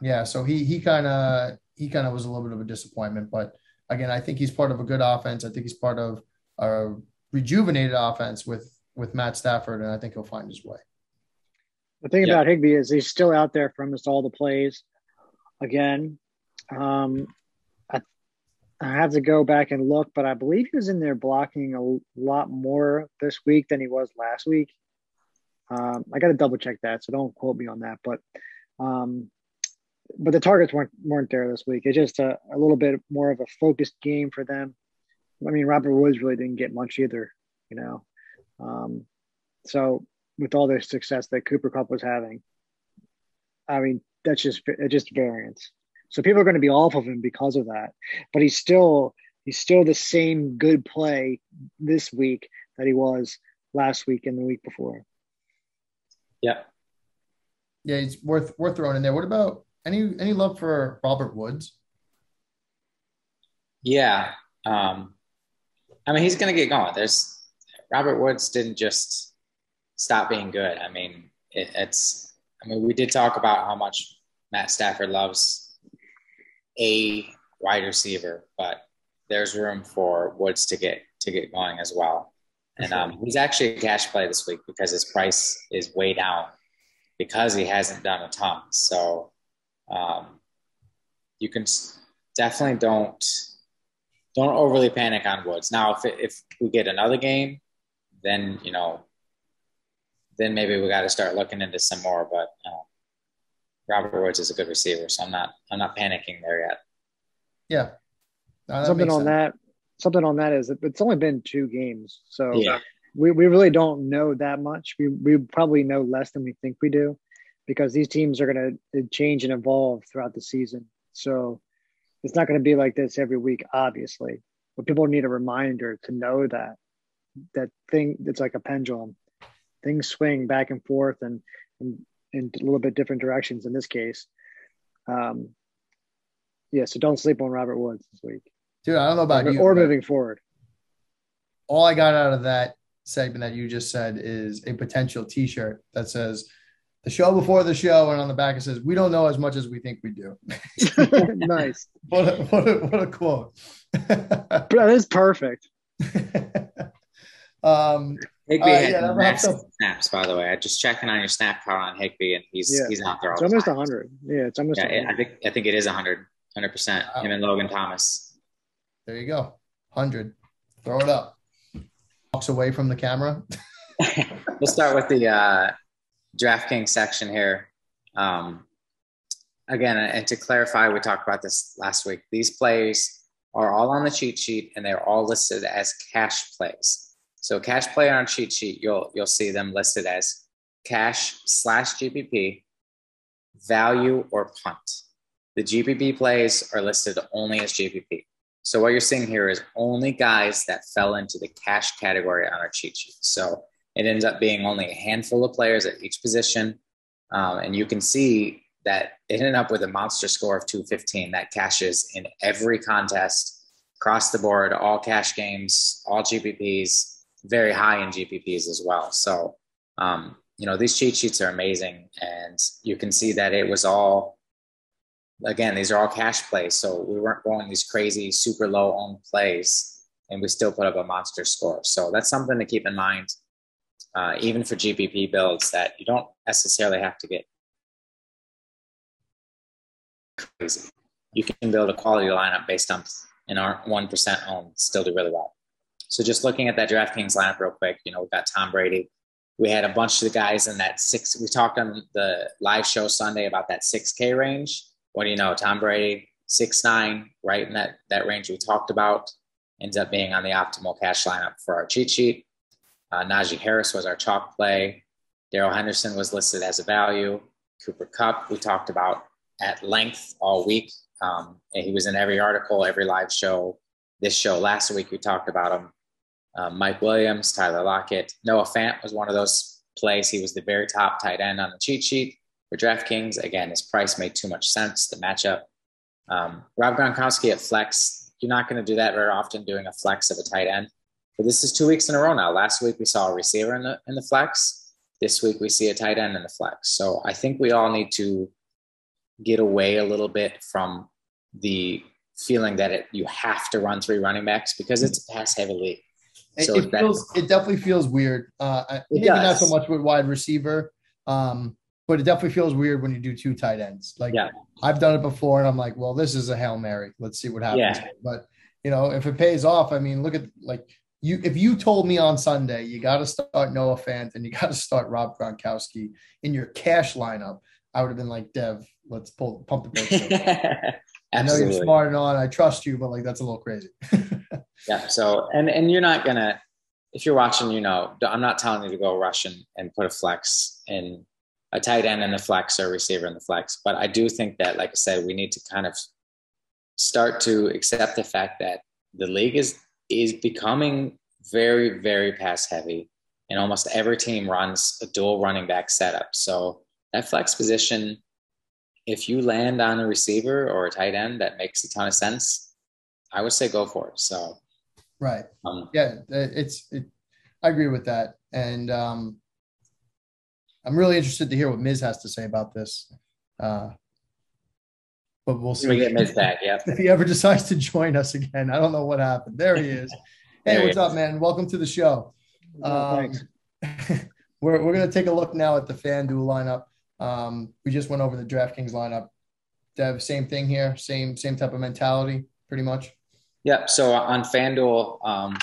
Yeah. So he, he kind of, he kind of was a little bit of a disappointment, but again, I think he's part of a good offense. I think he's part of a rejuvenated offense with, with Matt Stafford, and I think he'll find his way. The thing yep. about Higbee is he's still out there for almost all the plays. Again, um, I, I have to go back and look, but I believe he was in there blocking a lot more this week than he was last week. Um, I got to double check that, so don't quote me on that. But um, but the targets weren't weren't there this week. It's just a, a little bit more of a focused game for them. I mean, Robert Woods really didn't get much either, you know. Um, so with all the success that Cooper Kupp was having, I mean, that's just it's just variance. So people are going to be off of him because of that. But he's still he's still the same good play this week that he was last week and the week before. Yeah. Yeah, it's worth worth throwing in there. What about any any love for Robert Woods? Yeah. Um, I mean, he's going to get going. There's Robert Woods didn't just stop being good. I mean, it, it's I mean, we did talk about how much Matt Stafford loves a wide receiver, but there's room for Woods to get to get going as well. And um, he's actually a cash play this week because his price is way down because he hasn't done a ton. So um, you can definitely don't don't overly panic on Woods. Now, if it, if we get another game, then you know, then maybe we got to start looking into some more. But uh, Robert Woods is a good receiver, so I'm not I'm not panicking there yet. Yeah, no, something on that. Something on that is it's only been two games. So yeah. we, we really don't know that much. We we probably know less than we think we do because these teams are going to change and evolve throughout the season. So it's not going to be like this every week, obviously. But people need a reminder to know that that thing, it's like a pendulum. Things swing back and forth and in a little bit different directions in this case. Um, yeah, so don't sleep on Robert Woods this week. Dude, I don't know about or, you. Or moving forward. All I got out of that segment that you just said is a potential T-shirt that says the show before the show, and on the back it says, we don't know as much as we think we do. Nice. What a, what a, what a quote. But that is perfect. um, Higbee uh, had yeah, max snaps, by the way. I'm just checking on your snap count on Higbee, and he's yeah. he's out there all it's the almost time. one hundred. Yeah, it's almost yeah, one hundred. I think, I think it is one hundred, one hundred percent. Wow. Him and Logan Thomas. There you go. one hundred. Throw it up. Walks away from the camera. We'll start with the uh, DraftKings section here. Um, again, and to clarify, we talked about this last week. These plays are all on the cheat sheet, and they're all listed as cash plays. So cash play on cheat sheet, you'll you'll see them listed as cash slash G P P, value, or punt. The G P P plays are listed only as G P P. So what you're seeing here is only guys that fell into the cash category on our cheat sheet. So it ends up being only a handful of players at each position. Um, and you can see that it ended up with a monster score of two fifteen that cashes in every contest across the board, all cash games, all G P Ps, very high in G P Ps as well. So, um, you know, these cheat sheets are amazing. And you can see that it was all, again, these are all cash plays, so we weren't going these crazy, super low-owned plays, and we still put up a monster score. So that's something to keep in mind, uh, even for G P P builds, that you don't necessarily have to get crazy. You can build a quality lineup based on an one percent owned, still do really well. So just looking at that DraftKings lineup real quick, you know, we've got Tom Brady. We had a bunch of the guys in that six – we talked on the live show Sunday about that six K range. What do you know? Tom Brady, six nine, right in that, that range we talked about, ends up being on the optimal cash lineup for our cheat sheet. Uh, Najee Harris was our chalk play. Darrell Henderson was listed as a value. Cooper Kupp, we talked about at length all week. Um, and he was in every article, every live show. This show last week, we talked about him. um, Mike Williams, Tyler Lockett. Noah Fant was one of those plays. He was the very top tight end on the cheat sheet for DraftKings. Again, his price made too much sense, the matchup. Um, Rob Gronkowski at flex. You're not going to do that very often, doing a flex of a tight end. But this is two weeks in a row now. Last week we saw a receiver in the in the flex. This week we see a tight end in the flex. So I think we all need to get away a little bit from the feeling that it, you have to run three running backs because it's a pass-heavy league. So it, feels, it definitely feels weird. Uh, maybe does. Not so much with wide receiver, um, but it definitely feels weird when you do two tight ends. Like yeah. I've done it before, and I'm like, well, this is a Hail Mary. Let's see what happens. Yeah. But, you know, if it pays off, I mean, look at – like. You, if you told me on Sunday, you got to start Noah Fant and you got to start Rob Gronkowski in your cash lineup, I would have been like, Dev, let's pull, pump the brakes. I know you're smart and on. I trust you, but like, that's a little crazy. Yeah. So, and, and you're not going to, if you're watching, you know, I'm not telling you to go rush and, and put a flex in a tight end in the flex or a receiver in the flex. But I do think that, like I said, we need to kind of start to accept the fact that the league is, is becoming very, very pass heavy, and almost every team runs a dual running back setup. So that flex position, if you land on a receiver or a tight end that makes a ton of sense, I would say go for it. So, right. Um, yeah, it's, it, I agree with that. And um, I'm really interested to hear what Miz has to say about this. Uh, But we'll see. We get Miz back, yeah. If he ever decides to join us again, I don't know what happened. There he is. Hey, what's up, man? Welcome to the show. Um, Thanks. we're we're going to take a look now at the FanDuel lineup. Um, we just went over the DraftKings lineup. Dev, same thing here, same same type of mentality, pretty much. Yep. So on FanDuel, um,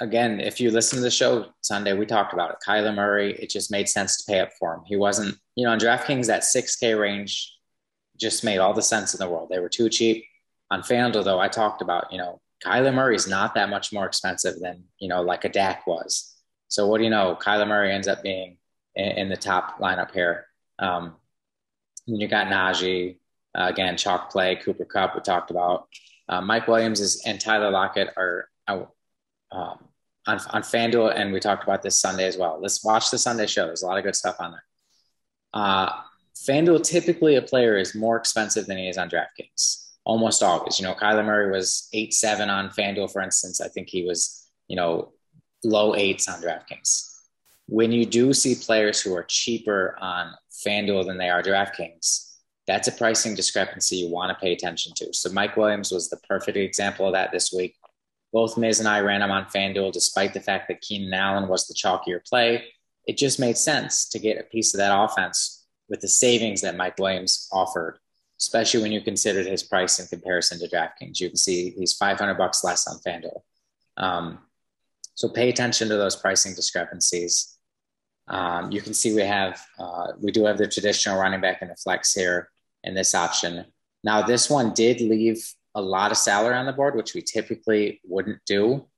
again, if you listen to the show Sunday, we talked about it. Kyler Murray, it just made sense to pay up for him. He wasn't, you know, on DraftKings that six K range just made all the sense in the world. They were too cheap. On FanDuel, though, I talked about, you know, Kyler Murray's not that much more expensive than, you know, like a Dak was. So what do you know? Kyler Murray ends up being in, in the top lineup here. Um, and you got Najee, uh, again, chalk play, Cooper Kupp, we talked about. Uh, Mike Williams is, and Tyler Lockett are uh, um, on, on FanDuel, and we talked about this Sunday as well. Let's watch the Sunday show. There's a lot of good stuff on there. Uh, FanDuel, typically a player is more expensive than he is on DraftKings, almost always. You know, Kyler Murray was eight seven on FanDuel, for instance. I think he was, you know, low eights on DraftKings. When you do see players who are cheaper on FanDuel than they are DraftKings, that's a pricing discrepancy you want to pay attention to. So Mike Williams was the perfect example of that this week. Both Miz and I ran him on FanDuel, despite the fact that Keenan Allen was the chalkier play. It just made sense to get a piece of that offense with the savings that Mike Williams offered, especially when you considered his price in comparison to DraftKings. You can see he's five hundred bucks less on FanDuel. Um, so pay attention to those pricing discrepancies. Um, you can see we have, uh, we do have the traditional running back in the flex here in this option. Now, this one did leave a lot of salary on the board, which we typically wouldn't do.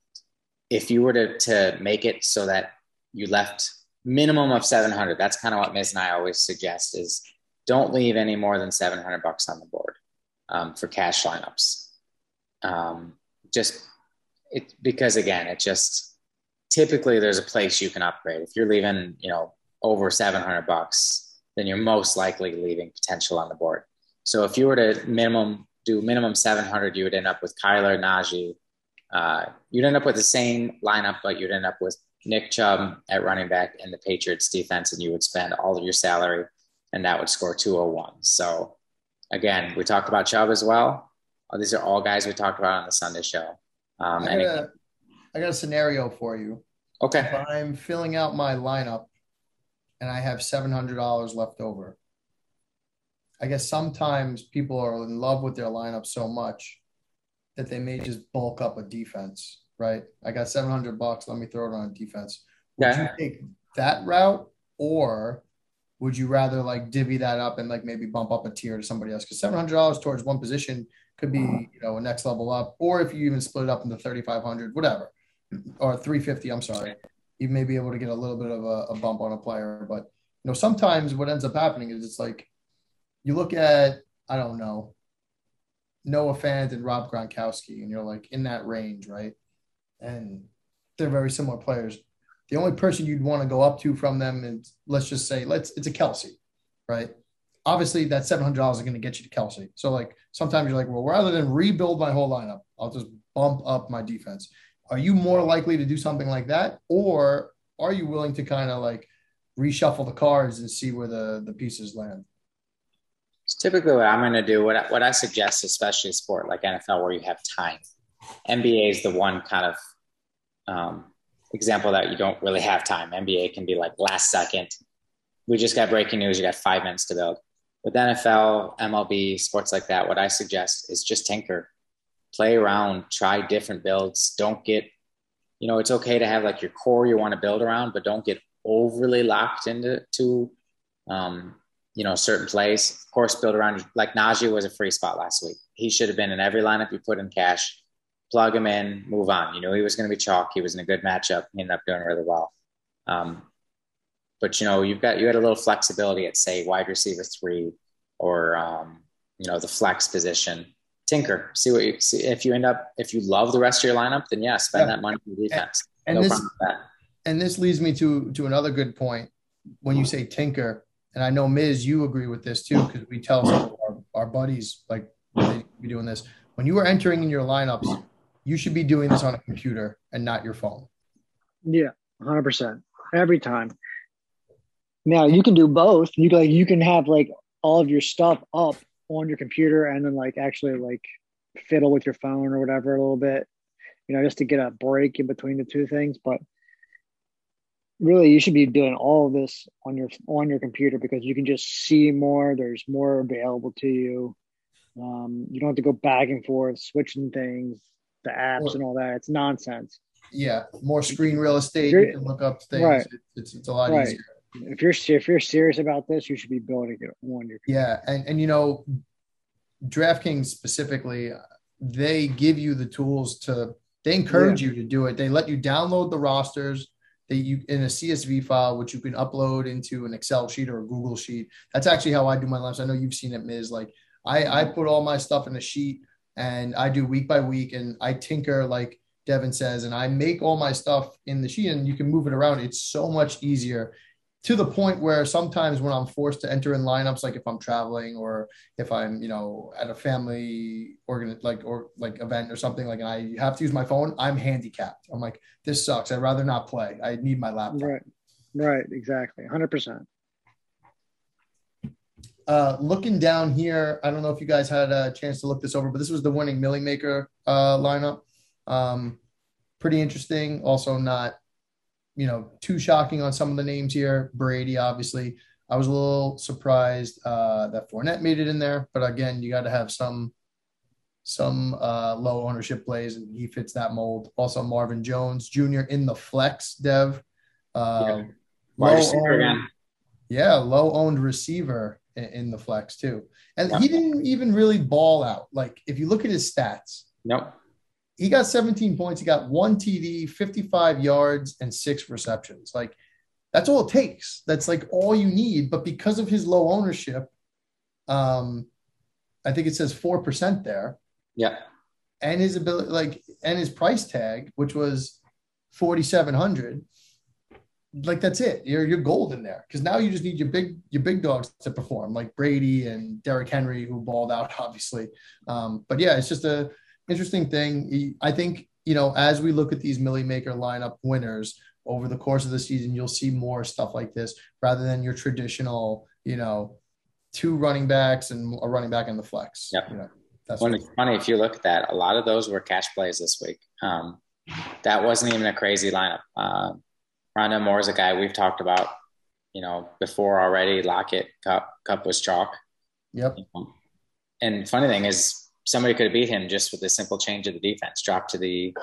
If you were to, to make it so that you left minimum of seven hundred. That's kind of what Miz and I always suggest is don't leave any more than seven hundred bucks on the board um, for cash lineups. Um, just it, because again, it just typically there's a place you can upgrade. If you're leaving, you know, over seven hundred bucks, then you're most likely leaving potential on the board. So if you were to minimum do minimum seven hundred, you would end up with Kyler, Najee. Uh, you'd end up with the same lineup, but you'd end up with Nick Chubb at running back in the Patriots defense, and you would spend all of your salary, and that would score two oh one. So again, we talked about Chubb as well. Oh, these are all guys we talked about on the Sunday show. Um, I, got a, I got a scenario for you. Okay. If I'm filling out my lineup and I have seven hundred dollars left over, I guess sometimes people are in love with their lineup so much that they may just bulk up a defense. Right? I got seven hundred bucks. Let me throw it on defense. Would yeah. you take that route, or would you rather like divvy that up and like maybe bump up a tier to somebody else? Because seven hundred dollars towards one position could be, you know, a next level up, or if you even split it up into thirty-five hundred, whatever, or three fifty, I'm sorry, you may be able to get a little bit of a, a bump on a player. But, you know, sometimes what ends up happening is it's like, you look at, I don't know, Noah Fant and Rob Gronkowski, and you're like in that range, right? And they're very similar players. The only person you'd want to go up to from them is, let's just say, let's it's a Kelsey, right? Obviously, that seven hundred dollars is going to get you to Kelsey. So, like, sometimes you're like, well, rather than rebuild my whole lineup, I'll just bump up my defense. Are you more likely to do something like that? Or are you willing to kind of, like, reshuffle the cards and see where the, the pieces land? It's typically what I'm going to do, what I, what I suggest, especially a sport like N F L where you have time. N B A is the one kind of um, example that you don't really have time. N B A can be like last second. We just got breaking news. You got five minutes to build. With N F L, M L B, sports like that, what I suggest is just tinker, play around, try different builds. Don't get, you know, it's okay to have like your core you want to build around, but don't get overly locked into, to, um, you know, certain plays. Of course, build around, like Najee was a free spot last week. He should have been in every lineup you put in cash, plug him in, move on. You know, he was going to be chalk. He was in a good matchup. He ended up doing really well. Um, But, you know, you've got, you had a little flexibility at, say, wide receiver three or, um, you know, the flex position. Tinker, see what you see. If you end up, if you love the rest of your lineup, then yeah, spend yeah. that money on defense. And, and, no this, that. and this leads me to, to another good point when you say tinker. And I know, Miz, you agree with this too, because we tell some of our, our buddies, like, they be doing this. When you are entering in your lineups, you should be doing this on a computer and not your phone. Yeah, one hundred percent. Every time. Now you can do both. You like you can have like all of your stuff up on your computer and then like actually like fiddle with your phone or whatever a little bit, you know, just to get a break in between the two things. But really, you should be doing all of this on your on your computer because you can just see more. There's more available to you. Um, you don't have to go back and forth switching things, the apps well, and all that. It's nonsense. Yeah, more screen real estate. You're, you can look up things. Right. It, it's it's a lot right. easier. If you're if you're serious about this, you should be building it on your computer. Yeah, and, and you know, DraftKings specifically, they give you the tools to they encourage yeah. you to do it. They let you download the rosters that you in a C S V file, which you can upload into an Excel sheet or a Google sheet. That's actually how I do my lineups. I know you've seen it, Miz. Like I, I put all my stuff in a sheet and I do week by week and I tinker like Devin says, and I make all my stuff in the sheet and you can move it around. It's so much easier. To the point where sometimes when I'm forced to enter in lineups, like if I'm traveling or if I'm, you know, at a family organ like or like event or something, like and I have to use my phone, I'm handicapped. I'm like, this sucks. I'd rather not play. I need my laptop. Right, right, exactly, one hundred percent. Uh, looking down here, I don't know if you guys had a chance to look this over, but this was the winning Millie Maker uh, lineup. Um, pretty interesting. Also not. You know, too shocking on some of the names here. Brady, obviously. I was a little surprised uh, that Fournette made it in there. But, again, you got to have some some uh, low ownership plays, and he fits that mold. Also, Marvin Jones Junior in the flex, Dev. Uh, yeah. Owned, yeah, low-owned receiver in, in the flex, too. And yeah. he didn't even really ball out. Like, if you look at his stats. Nope. He got seventeen points. He got one T D, fifty-five yards, and six receptions. Like, that's all it takes. That's, like, all you need. But because of his low ownership, um, I think it says four percent there. Yeah. And his ability, like, and his price tag, which was forty-seven hundred. Like, that's it. You're you're golden there because now you just need your big your big dogs to perform, like Brady and Derrick Henry, who balled out, obviously. Um, but yeah, it's just a. Interesting thing. I think, you know, as we look at these Millie Maker lineup winners over the course of the season, you'll see more stuff like this rather than your traditional, you know, two running backs and a running back in the flex. Yeah. You know, that's well, it's funny. If you look at that, a lot of those were cash plays this week. Um, that wasn't even a crazy lineup. Uh, Rondale Moore is a guy we've talked about, you know, before already. Lockett, Cup, Cup was chalk. Yep. And funny thing is, somebody could have beat him just with a simple change of the defense, drop to the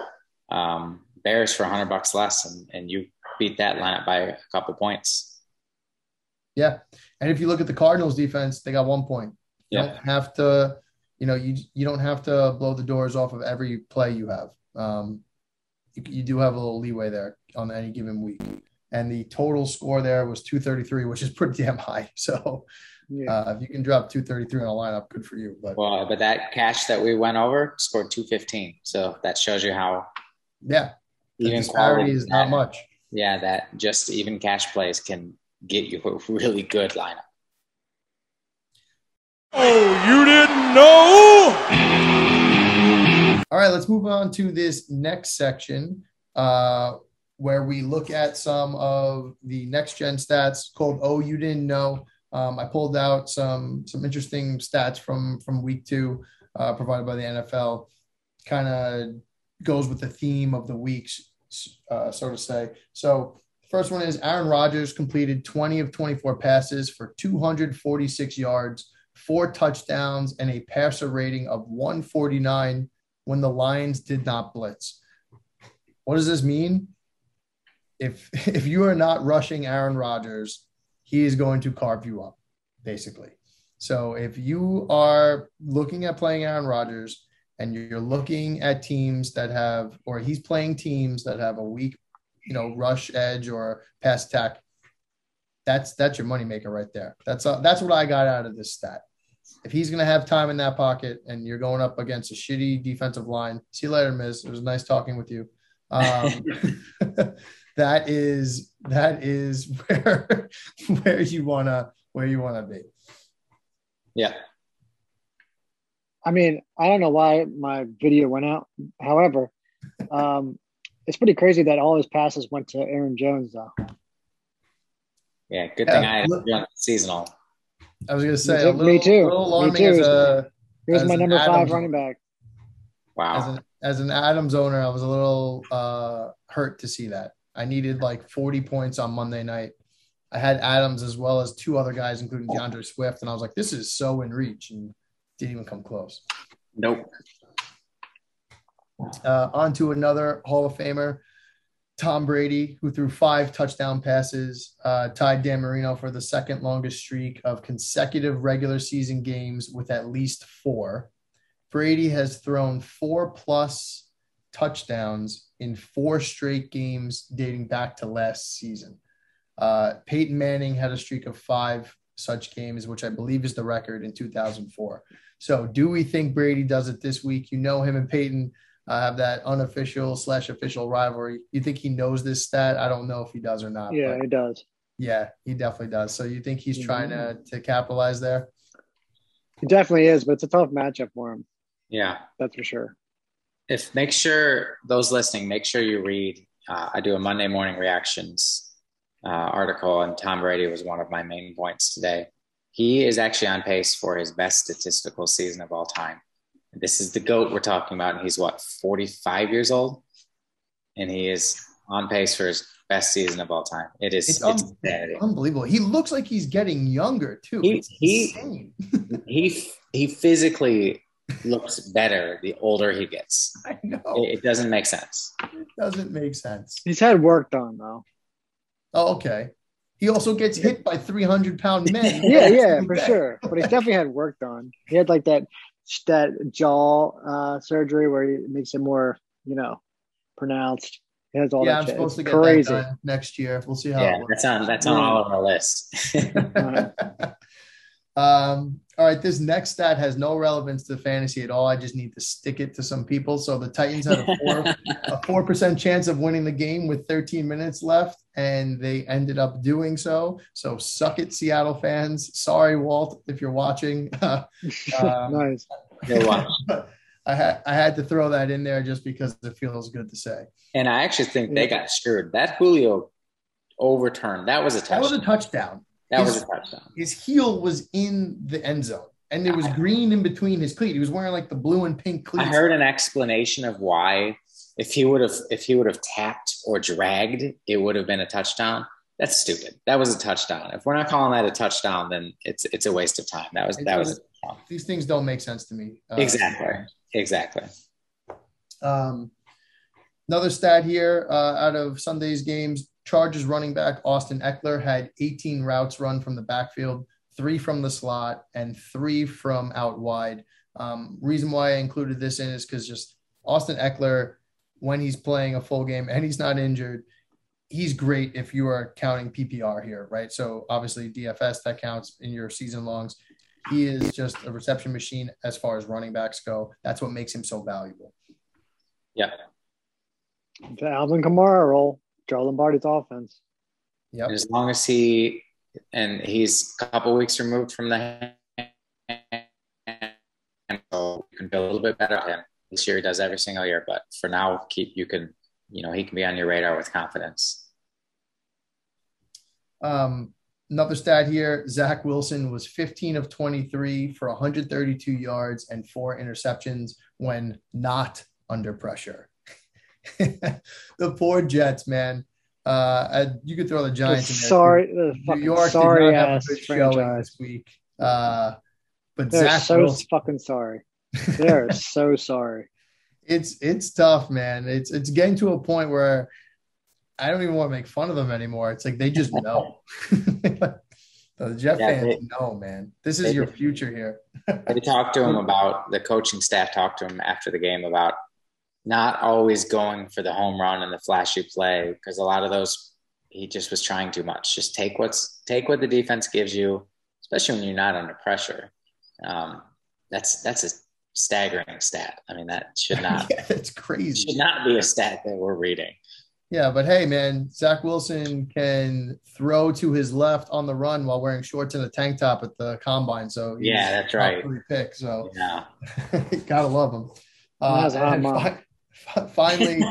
um, Bears for a hundred bucks less. And, and you beat that lineup by a couple points. Yeah. And if you look at the Cardinals defense, they got one point. You yeah. don't have to, you know, you, you don't have to blow the doors off of every play you have. Um, you, you do have a little leeway there on any given week. And the total score there was two thirty-three, which is pretty damn high. So, Yeah. Uh, if you can drop two thirty-three on a lineup, good for you. But well, but that cash that we went over scored two fifteen. So that shows you how. Yeah. The even disparity is not that, much. Yeah, that just even cash plays can get you a really good lineup. Oh, you didn't know? All right, let's move on to this next section uh, where we look at some of the next-gen stats called Oh, You Didn't Know. Um, I pulled out some some interesting stats from, from week two uh, provided by the N F L. Kind of goes with the theme of the weeks, uh, so to say. So first one is Aaron Rodgers completed twenty of twenty-four passes for two hundred forty-six yards, four touchdowns, and a passer rating of one forty-nine when the Lions did not blitz. What does this mean? If if you are not rushing Aaron Rodgers, he is going to carve you up, basically. So if you are looking at playing Aaron Rodgers and you're looking at teams that have, or he's playing teams that have a weak, you know, rush edge or pass attack, that's that's your moneymaker right there. That's a, that's what I got out of this stat. If he's going to have time in that pocket and you're going up against a shitty defensive line, see you later, Miz. It was nice talking with you. Um, that is that is where where you wanna where you wanna be. Yeah. I mean, I don't know why my video went out. However, um, it's pretty crazy that all his passes went to Aaron Jones, though. Yeah, good thing yeah. I had a seasonal. I was going to say, a little, me too. Little on me, too. As a, Here's as my number Adams, five running back. Wow. As an, as an Adams owner, I was a little uh, hurt to see that. I needed like forty points on Monday night. I had Adams as well as two other guys, including DeAndre Swift, and I was like, this is so in reach, and didn't even come close. Nope. Uh, on to another Hall of Famer. Tom Brady, who threw five touchdown passes, uh, tied Dan Marino for the second longest streak of consecutive regular season games with at least four. Brady has thrown four-plus touchdowns in four straight games dating back to last season. Uh, Peyton Manning had a streak of five such games, which I believe is the record in two thousand four. So do we think Brady does it this week? You know him and Peyton Uh, have that unofficial slash official rivalry. You think he knows this stat? I don't know if he does or not. Yeah, he does. Yeah, he definitely does. So you think he's mm-hmm. trying to, to capitalize there? He definitely is, but it's a tough matchup for him. Yeah. That's for sure. If make sure those listening, make sure you read. Uh, I do a Monday morning reactions uh, article, and Tom Brady was one of my main points today. He is actually on pace for his best statistical season of all time. This is the GOAT we're talking about, and he's, what, forty-five years old? And he is on pace for his best season of all time. It is it's it's un- insanity. Unbelievable. He looks like he's getting younger, too. He, it's insane. He, he, he physically looks better the older he gets. I know. It, it doesn't make sense. It doesn't make sense. He's had work done, though. Oh, okay. He also gets hit by three hundred pound men. yeah, yeah, for sure. But he's definitely had work done. He had, like, that... that jaw uh, surgery where it makes it more, you know, pronounced. It has all yeah, that I'm shit. Supposed to get crazy. That done next year. We'll see how yeah, it works. That's on, that's on yeah. all of our list. um, all right, this next stat has no relevance to fantasy at all. I just need to stick it to some people. So the Titans had a, four, a four percent chance of winning the game with thirteen minutes left, and they ended up doing so. So suck it, Seattle fans. Sorry, Walt, if you're watching. um, nice. I, had, I had to throw that in there just because it feels good to say. And I actually think they got screwed. That Julio overturned, that was a touchdown. That was a touchdown. That his, was a touchdown. His heel was in the end zone, and it was green in between his cleat. He was wearing like the blue and pink cleats. I heard an explanation of why. If he would have, if he would have tapped or dragged, it would have been a touchdown. That's stupid. That was a touchdown. If we're not calling that a touchdown, then it's it's a waste of time. That was that was. These things don't make sense to me. Uh, exactly. Exactly. Um, another stat here uh, out of Sunday's games. Chargers running back Austin Eckler had eighteen routes run from the backfield, three from the slot, and three from out wide. Um, reason why I included this in is because just Austin Eckler, when he's playing a full game and he's not injured, he's great if you are counting P P R here, right? So obviously D F S, that counts in your season longs. He is just a reception machine as far as running backs go. That's what makes him so valuable. Yeah. the Alvin Kamara role, Joe Lombardi's offense. Yep. As long as he – and he's a couple weeks removed from the hand, so you can feel a little bit better on him. This year he does every single year, but for now, keep you can you know he can be on your radar with confidence. Um, another stat here: Zach Wilson was fifteen of twenty-three for one hundred thirty-two yards and four interceptions when not under pressure. The poor Jets, man. Uh, you could throw the Giants the in there. Sorry, the New York sorry did not have a good showing this week. Uh, but They're Zach so Wilson, fucking sorry. They're so sorry. It's it's tough, man. It's it's getting to a point where I don't even want to make fun of them anymore. It's like they just know. The Jeff yeah, fans they, know, man. This is they, your future here. They talked to him about the coaching staff. Talked to him after the game about not always going for the home run and the flashy play, because a lot of those he just was trying too much. Just take what's take what the defense gives you, especially when you're not under pressure. Um, that's that's a staggering stat. I mean, that should not. Yeah, it's crazy. Should not be a stat that we're reading. Yeah, but hey, man, Zach Wilson can throw to his left on the run while wearing shorts and a tank top at the combine. So yeah, that's right. Pick, so yeah, gotta love him. Uh, and fi- fi- finally,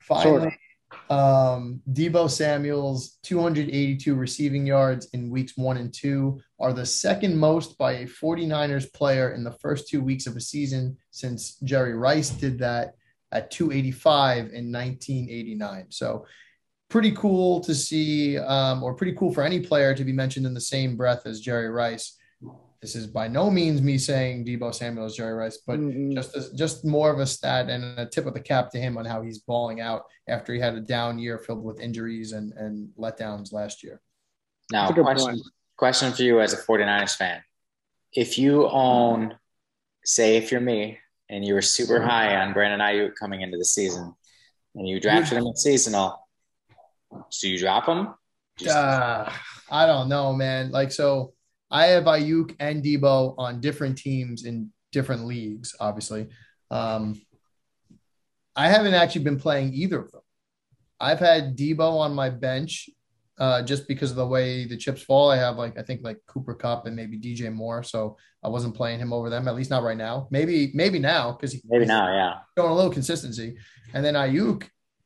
finally, um, Deebo Samuel's two hundred eighty-two receiving yards in weeks one and two are the second most by a 49ers player in the first two weeks of a season since Jerry Rice did that at two eighty-five in nineteen eighty-nine. So pretty cool to see, um, or pretty cool for any player to be mentioned in the same breath as Jerry Rice. This is by no means me saying Deebo Samuel is Jerry Rice, but mm-hmm. just a, just more of a stat and a tip of the cap to him on how he's balling out after he had a down year filled with injuries and, and letdowns last year. Now, question, question for you as a 49ers fan. If you own, say if you're me, and you were super high on Brandon Ayuk coming into the season, and you drafted him at seasonal. So you drop him? Just- uh, I don't know, man. Like, so I have Ayuk and Deebo on different teams in different leagues, obviously. Um, I haven't actually been playing either of them. I've had Deebo on my bench uh, just because of the way the chips fall. I have, like, I think, like Cooper Kupp and maybe D J Moore. So I wasn't playing him over them, at least not right now. Maybe, maybe now because he maybe now, yeah, showing a little consistency. And then Ayuk,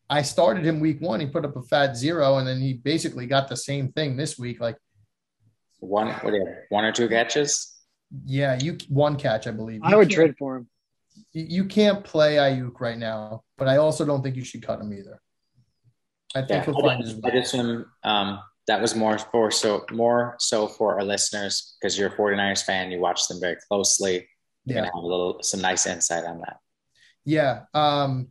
I started him week one. He put up a fat zero, and then he basically got the same thing this week. Like one, what do you have, one or two catches? Yeah, you one catch, I believe. You I would trade for him. You can't play Ayuk right now, but I also don't think you should cut him either. I think yeah, he'll find his way. I just, um, that was more for so more so for our listeners, because you're a 49ers fan, you watch them very closely. You're yeah. gonna have a little some nice insight on that. Yeah, um,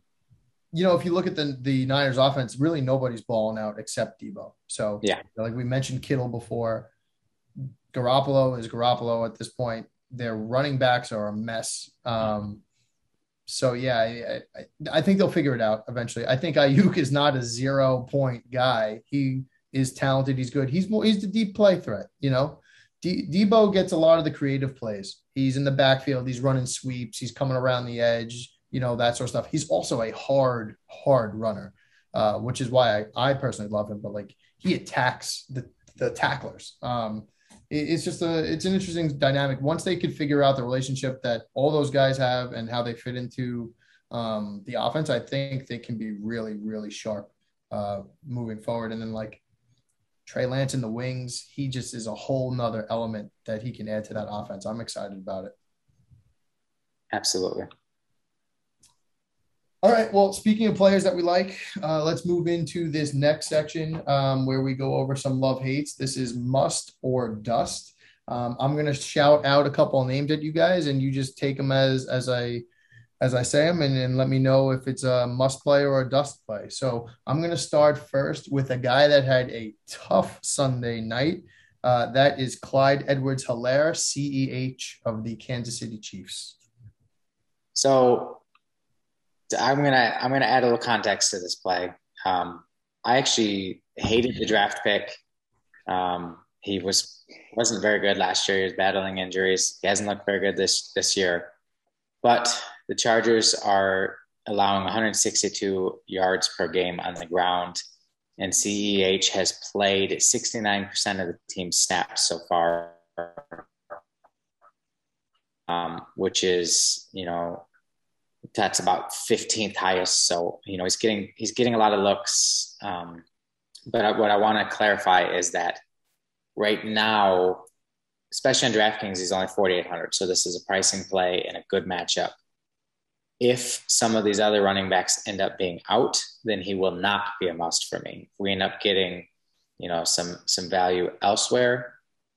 you know, if you look at the the Niners offense, really nobody's balling out except Deebo. So yeah, like we mentioned, Kittle before. Garoppolo is Garoppolo at this point. Their running backs are a mess. Um, So, yeah, I, I, I think they'll figure it out eventually. I think Ayuk is not a zero-point guy. He is talented. He's good. He's more, he's the deep play threat, you know. De- Deebo gets a lot of the creative plays. He's in the backfield. He's running sweeps. He's coming around the edge, you know, that sort of stuff. He's also a hard, hard runner, uh, which is why I, I personally love him. But, like, he attacks the, the tacklers. Um, it, it's just a it's an interesting dynamic. Once they could figure out the relationship that all those guys have and how they fit into um, the offense, I think they can be really, really sharp uh, moving forward. And then, like, Trey Lance in the wings, he just is a whole nother element that he can add to that offense. I'm excited about it. Absolutely. All right, well, speaking of players that we like, uh, let's move into this next section um, where we go over some love-hates. This is must or dust. Um, I'm going to shout out a couple of names at you guys, and you just take them as as I as I say them, and, and let me know if it's a must play or a dust play. So I'm going to start first with a guy that had a tough Sunday night. Uh, that is Clyde Edwards-Helaire, C E H of the Kansas City Chiefs. So... I'm going to I'm gonna add a little context to this play. Um, I actually hated the draft pick. Um, he was, wasn't very good last year. He was battling injuries. He hasn't looked very good this, this year. But the Chargers are allowing one hundred sixty-two yards per game on the ground. And C E H has played sixty-nine percent of the team's snaps so far, um, which is, you know, that's about fifteenth highest. So, you know, he's getting, he's getting a lot of looks. Um, but I, what I want to clarify is that right now, especially on DraftKings, he's only forty-eight hundred. So this is a pricing play and a good matchup. If some of these other running backs end up being out, then he will not be a must for me. If we end up getting, you know, some, some value elsewhere,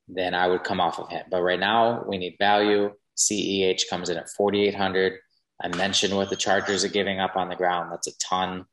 then I would come off of him. But right now we need value. C E H comes in at forty-eight hundred. I mentioned what the Chargers are giving up on the ground. That's a ton.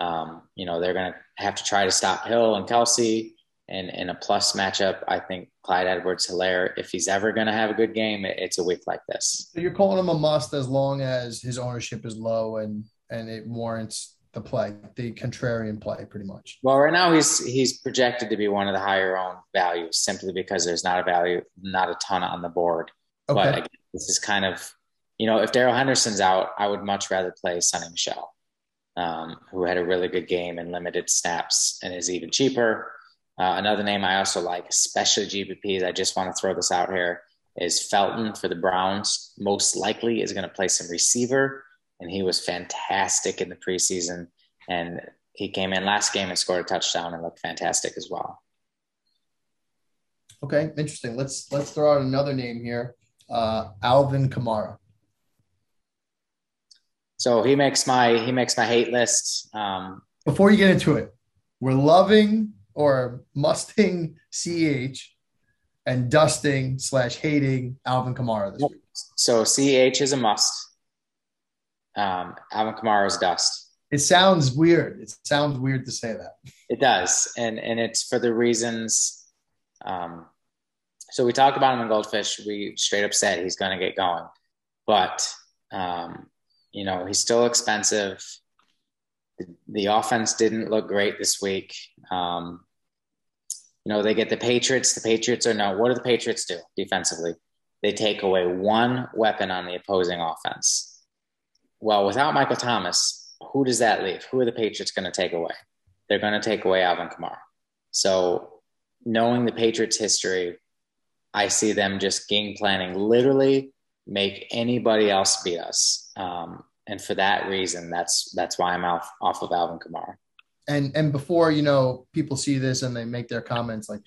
Um, you know, they're going to have to try to stop Hill and Kelsey. And in a plus matchup, I think Clyde Edwards-Hilaire, if he's ever going to have a good game, it's a week like this. So you're calling him a must as long as his ownership is low and and it warrants the play, the contrarian play pretty much. Well, right now he's he's projected to be one of the higher owned values simply because there's not a value, not a ton on the board. Okay. But again, this is kind of, you know, if Darrell Henderson's out, I would much rather play Sonny Michel, um, who had a really good game and limited snaps and is even cheaper. Uh, another name I also like, especially G P Ps, I just want to throw this out here, is Felton for the Browns. Most likely is going to play some receiver, and he was fantastic in the preseason. And he came in last game and scored a touchdown and looked fantastic as well. Okay, interesting. Let's let's throw out another name here, uh, Alvin Kamara. So he makes my he makes my hate list. Um, Before you get into it, we're loving – or musting C H and dusting slash hating Alvin Kamara this week. So C H is a must. Um, Alvin Kamara is dust. It sounds weird. It sounds weird to say that. It does. And and it's for the reasons. Um, so we talked about him in Goldfish. We straight up said he's going to get going. But, um, you know, he's still expensive. The offense didn't look great this week. Um, you know, they get the Patriots. The Patriots are no. What do the Patriots do defensively? They take away one weapon on the opposing offense. Well, without Michael Thomas, who does that leave? Who are the Patriots going to take away? They're going to take away Alvin Kamara. So knowing the Patriots' history, I see them just game planning, literally make anybody else beat us. Um, And for that reason, that's that's why I'm off, off of Alvin Kamara. And and before, you know, people see this and they make their comments, like,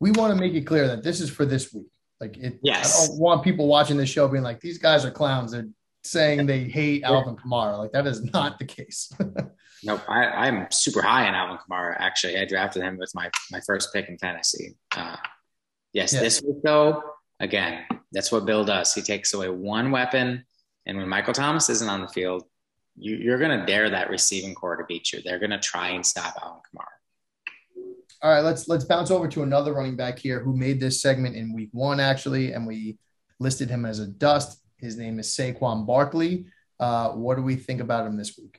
we want to make it clear that this is for this week. Like, it, yes. I don't want people watching this show being like, these guys are clowns. They're saying they hate Alvin Kamara. Like, that is not the case. Nope. I, I'm super high on Alvin Kamara, actually. I drafted him with my, my first pick in fantasy. Uh, yes, yes, this week, though, again, that's what Bill does. He takes away one weapon. And when Michael Thomas isn't on the field, you, you're going to dare that receiving core to beat you. They're going to try and stop Alvin Kamara. All right, let's let's bounce over to another running back here who made this segment in week one, actually, and we listed him as a dust. His name is Saquon Barkley. Uh, what do we think about him this week?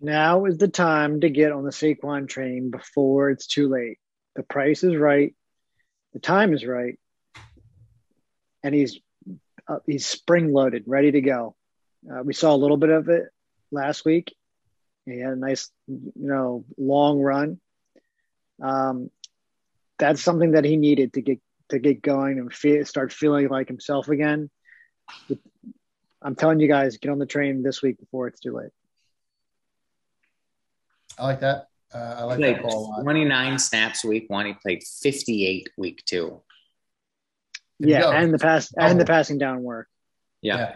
Now is the time to get on the Saquon train before it's too late. The price is right. The time is right. And he's Uh, he's spring-loaded, ready to go. Uh, we saw a little bit of it last week. He had a nice, you know, long run. Um, that's something that he needed to get to get going and fe- start feeling like himself again. I'm telling you guys, get on the train this week before it's too late. I like that. Uh, I like that call a lot. twenty-nine snaps week one. He played fifty-eight week two. Yeah, go. and the pass and the passing down work. Yeah. yeah.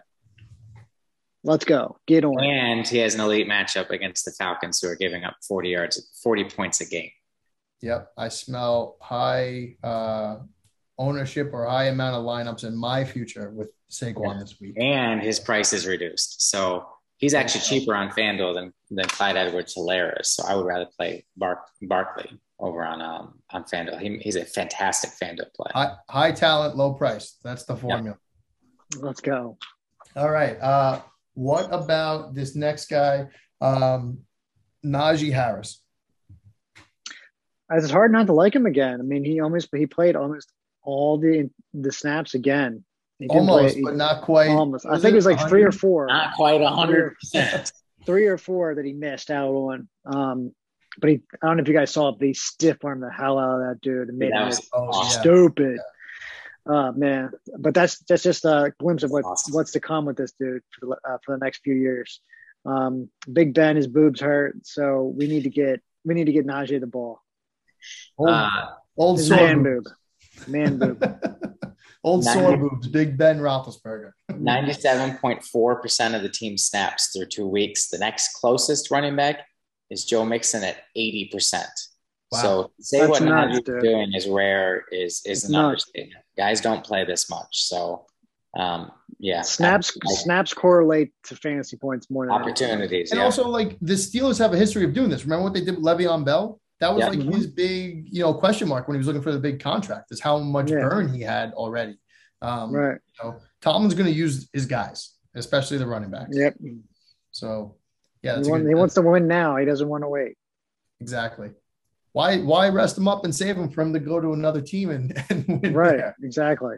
Let's go. Get on. And he has an elite matchup against the Falcons, who are giving up forty yards, forty points a game. Yep. I smell high uh, ownership or high amount of lineups in my future with Saquon yeah. this week. And his price is reduced. So he's actually cheaper on FanDuel than, than Clyde Edwards-Helaire. So I would rather play Bark Barkley. Over on um, on FanDuel. He, he's a fantastic FanDuel player. High, high talent, low price. That's the formula. Yep. Let's go. All right. Uh, what about this next guy, um, Najee Harris? It's hard not to like him again. I mean, he almost he played almost all the the snaps again. Almost, play, but not quite. Almost. I think it was like one hundred? three or four. Not quite one hundred percent. Three or, three or four that he missed out on. Um, but he, I don't know if you guys saw it, but he stiff-armed the hell out of that dude and made him oh, stupid. Yeah. Oh, man. But that's that's just a glimpse of what, awesome. what's to come with this dude for, uh, for the next few years. Um, Big Ben, his boobs hurt, so we need to get we need to get Najee the ball. Old, uh, old sore man boob. boob. Man boob. Old ninety, sore boobs, Big Ben Roethlisberger. ninety-seven point four percent of the team snaps through two weeks. The next closest running back is Joe Mixon at eighty percent. Wow. So say That's what Najee's doing is rare is is an understatement. Guys don't play this much. So um, yeah. Snaps I, I, snaps correlate to fantasy points more than opportunities. And yeah. also like the Steelers have a history of doing this. Remember what they did with Le'Veon Bell? That was yeah. like mm-hmm. his big, you know, question mark when he was looking for the big contract is how much yeah. burn he had already. Um right. So Tomlin's gonna use his guys, especially the running backs. Yep. So yeah, that's he, won, good, he that's, wants to win now. He doesn't want to wait. Exactly. Why why rest them up and save them for him to go to another team and, and win? Right, there? Exactly.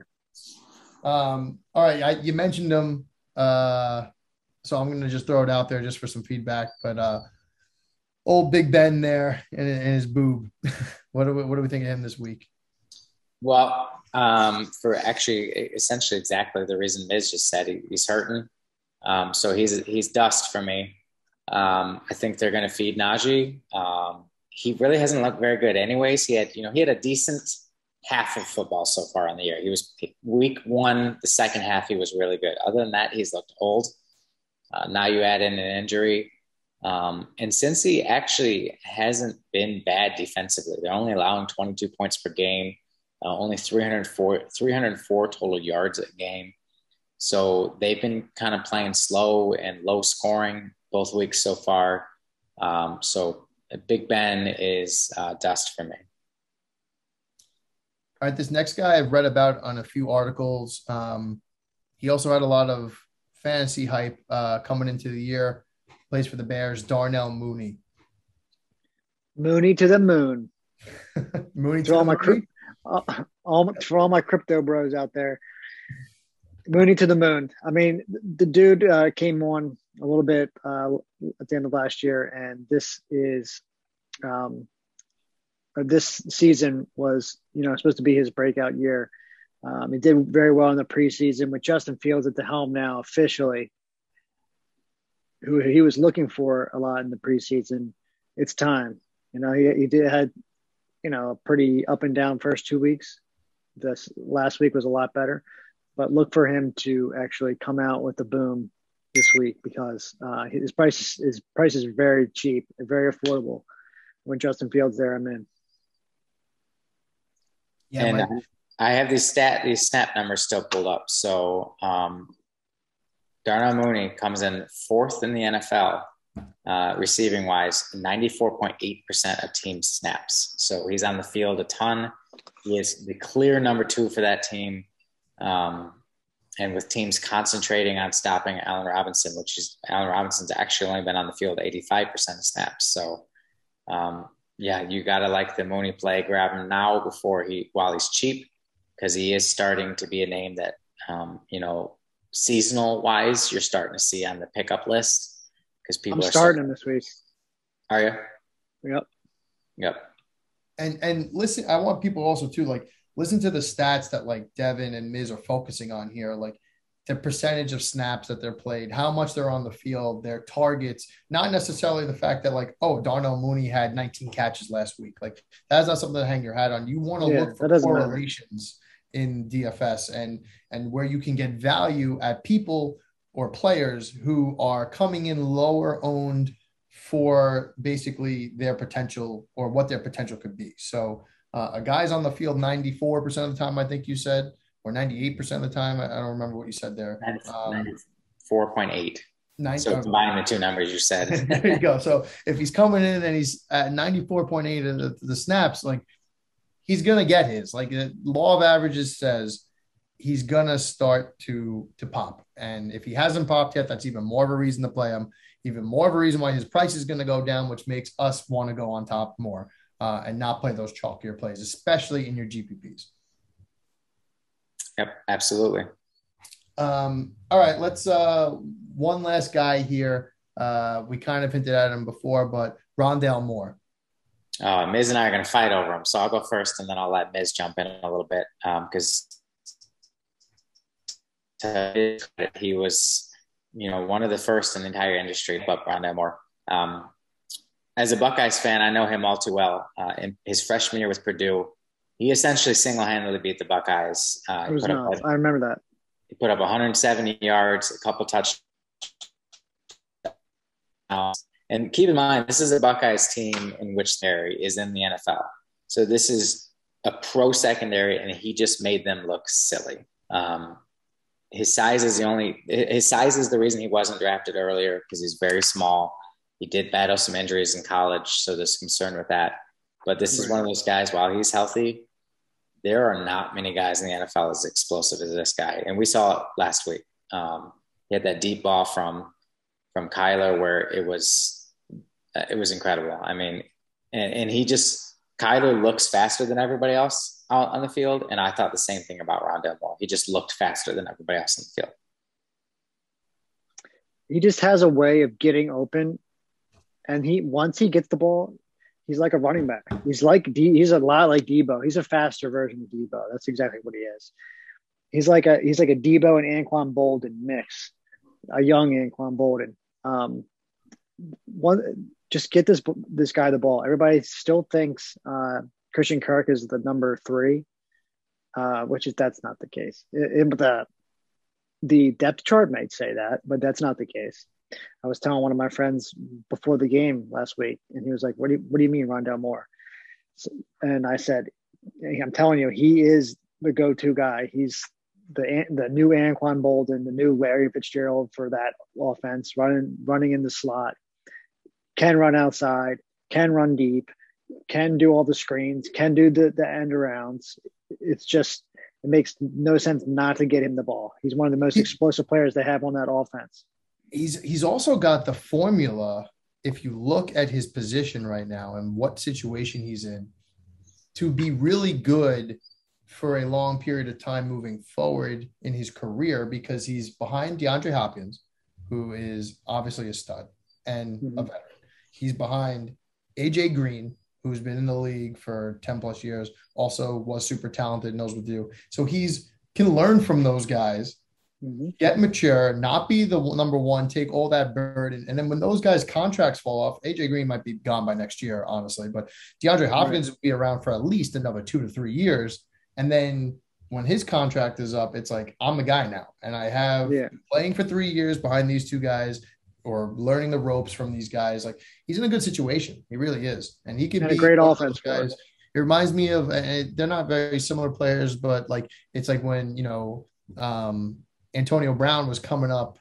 Um, all right, I, you mentioned them, uh, so I'm going to just throw it out there just for some feedback. But uh, old Big Ben there and, and his boob. What do we, what do we think of him this week? Well, um, for actually essentially exactly the reason Miz just said, he, he's hurting. Um, so he's he's dust for me. Um, I think they're going to feed Najee. Um, He really hasn't looked very good anyways. He had, you know, he had a decent half of football so far on the year. He was week one, the second half, he was really good. Other than that, he's looked old. Uh, now you add in an injury. Um, and since he actually hasn't been bad defensively, they're only allowing twenty-two points per game, uh, only three oh four total yards a game. So they've been kind of playing slow and low scoring both weeks so far. Um, so, Big Ben is uh, dust for me. All right, this next guy I've read about on a few articles. Um, he also had a lot of fantasy hype uh, coming into the year. Plays for the Bears, Darnell Mooney. Mooney to the moon. Mooney to all my crypt, uh, all for all my crypto bros out there. Mooney to the moon. I mean, the dude uh, came on a little bit uh, at the end of last year, and this is um, this season was, you know, supposed to be his breakout year. Um, he did very well in the preseason with Justin Fields at the helm now officially, who he was looking for a lot in the preseason. It's time, you know. He, he did had, you know, a pretty up and down first two weeks. This last week was a lot better, but look for him to actually come out with a boom this week because uh, his price his price is very cheap, very affordable. When Justin Fields there, I'm in. Yeah, and Mike. I have these stat these snap numbers still pulled up. So um, Darnell Mooney comes in fourth in the N F L uh, receiving wise, ninety-four point eight percent of team snaps. So he's on the field a ton. He is the clear number two for that team. Um, And with teams concentrating on stopping Allen Robinson, which is Allen Robinson's actually only been on the field eighty-five percent of snaps. So, um, yeah, you got to like the Mooney play, grab him now before he, while he's cheap, because he is starting to be a name that, um, you know, seasonal wise, you're starting to see on the pickup list because people I'm are starting him this week. Are you? Yep. Yep. And, and listen, I want people also too, like, listen to the stats that like Devin and Miz are focusing on here, like the percentage of snaps that they're played, how much they're on the field, their targets, not necessarily the fact that like, oh, Darnell Mooney had nineteen catches last week. Like that's not something to hang your hat on. You want to yeah, look for correlations matter. In D F S and, and where you can get value at people or players who are coming in lower owned for basically their potential or what their potential could be. So, Uh, a guy's on the field ninety-four percent of the time, I think you said, or ninety-eight percent of the time. I, I don't remember what you said there. Um, ninety-four point eight. ninety, so combine the two numbers you said. There you go. So if he's coming in and he's at ninety-four point eight of the, the snaps, like he's going to get his. Like the law of averages says he's going to start to to pop. And if he hasn't popped yet, that's even more of a reason to play him, even more of a reason why his price is going to go down, which makes us want to go on top more. Uh, and not play those chalkier plays, especially in your G P Ps. Yep, absolutely. Um, all right, let's uh, one last guy here. Uh, we kind of hinted at him before, but Rondale Moore. Uh, Miz and I are going to fight over him, so I'll go first, and then I'll let Miz jump in a little bit because um, he was, you know, one of the first in the entire industry. But Rondale Moore, um, as a Buckeyes fan, I know him all too well. Uh, in his freshman year with Purdue, he essentially single-handedly beat the Buckeyes. Uh, he put up, I remember that. He put up one hundred seventy yards, a couple touchdowns. And keep in mind, this is a Buckeyes team in which secondary is in the N F L. So this is a pro secondary, and he just made them look silly. Um, his size is the only – his size is the reason he wasn't drafted earlier because he's very small. He did battle some injuries in college, so there's concern with that. But this is one of those guys, while he's healthy, there are not many guys in the N F L as explosive as this guy. And we saw it last week. Um, he had that deep ball from from Kyler where it was – it was incredible. I mean, and, and he just, Kyler looks faster than everybody else out on the field. And I thought the same thing about Rondale Moore. He just looked faster than everybody else on the field. He just has a way of getting open. And he, once he gets the ball, he's like a running back. He's like, D, he's a lot like Debo. He's a faster version of Debo. That's exactly what he is. He's like a, he's like a Debo and Anquan Bolden mix, a young Anquan Bolden. Um, one, Just get this this guy the ball. Everybody still thinks uh, Christian Kirk is the number three, uh, which is that's not the case. It, it, the the depth chart might say that, but that's not the case. I was telling one of my friends before the game last week, and he was like, "What do you, what do you mean, Rondale Moore?" So, and I said, "I'm telling you, he is the go-to guy. He's the the new Anquan Bolden, the new Larry Fitzgerald for that offense, running running in the slot." Can run outside, can run deep, can do all the screens, can do the, the end arounds. It's just, it makes no sense not to get him the ball. He's one of the most explosive players they have on that offense. He's he's also got the formula, if you look at his position right now and what situation he's in, to be really good for a long period of time moving forward in his career because he's behind DeAndre Hopkins, who is obviously a stud and mm-hmm. a veteran. He's behind A J Green, who's been in the league for ten plus years, also was super talented, knows what to do. So he's can learn from those guys, mm-hmm. get mature, not be the number one, take all that burden. And then when those guys' contracts fall off, A J Green might be gone by next year, honestly. But DeAndre Hopkins right. will be around for at least another two to three years. And then when his contract is up, it's like, I'm the guy now. And I have yeah. playing for three years behind these two guys or learning the ropes from these guys. Like, he's in a good situation. He really is. And he can be a great offense guys. It reminds me of, and they're not very similar players, but like, it's like when, you know, um, Antonio Brown was coming up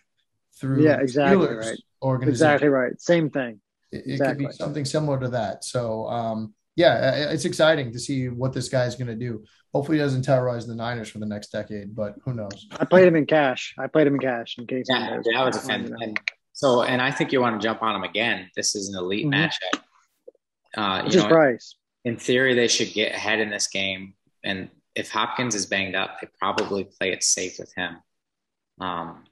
through yeah, exactly Steelers right. organization. Exactly right. Same thing. It, it exactly. could be something similar to that. So um, yeah, it's exciting to see what this guy's going to do. Hopefully he doesn't terrorize the Niners for the next decade, but who knows? I played him in cash. I played him in cash in case. Yeah, that was a fantastic. So, and I think you want to jump on him again. This is an elite mm-hmm. matchup. Uh, Which you know, is Bryce. In theory, they should get ahead in this game. And if Hopkins is banged up, they probably play it safe with him. Um,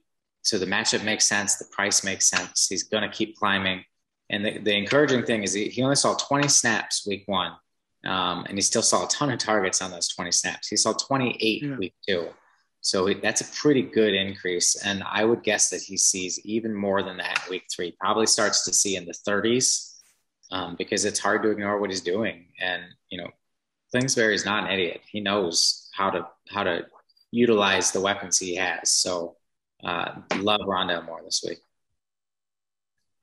so the matchup makes sense. The price makes sense. He's going to keep climbing. And the, the encouraging thing is he, he only saw twenty snaps week one. Um, and he still saw a ton of targets on those twenty snaps. He saw twenty-eight yeah. week two. So that's a pretty good increase. And I would guess that he sees even more than that week three, probably starts to see in the thirties um, because it's hard to ignore what he's doing. And, you know, Kingsbury is not an idiot. He knows how to, how to utilize the weapons he has. So uh, love Rondale Moore this week.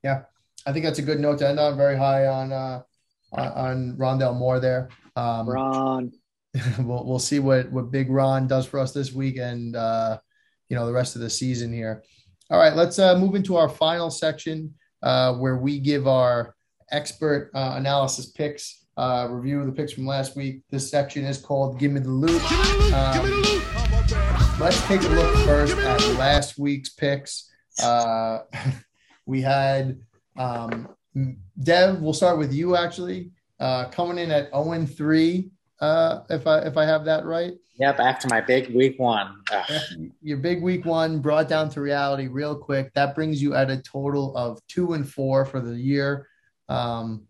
Yeah. I think that's a good note to end on. Very high on, uh, on Rondale Moore there. Um, Ron. We'll, we'll see what, what Big Ron does for us this week and, uh, you know, the rest of the season here. All right, let's uh, move into our final section uh, where we give our expert uh, analysis picks, uh, review of the picks from last week. This section is called Give Me the Loop. Um, let's take a look first at last week's picks. Uh, we had um, Dev, we'll start with you actually, uh, coming in at oh and three. uh, if I if I have that right. Yep, after my big week one. Your big week one brought down to reality real quick. That brings you at a total of two and four for the year, um,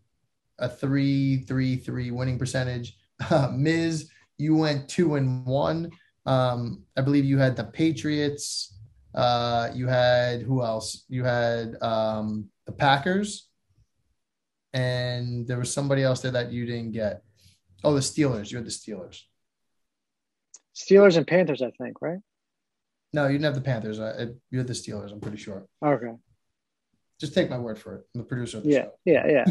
a three three three winning percentage. Uh, Miz, you went two and one. Um, I believe you had the Patriots. Uh, you had who else? You had um, the Packers. And there was somebody else there that you didn't get. Oh, the Steelers. You had the Steelers. Steelers and Panthers, I think, right? No, you didn't have the Panthers. I, you had the Steelers, I'm pretty sure. Okay. Just take my word for it. I'm the producer of the yeah, show. Yeah, yeah,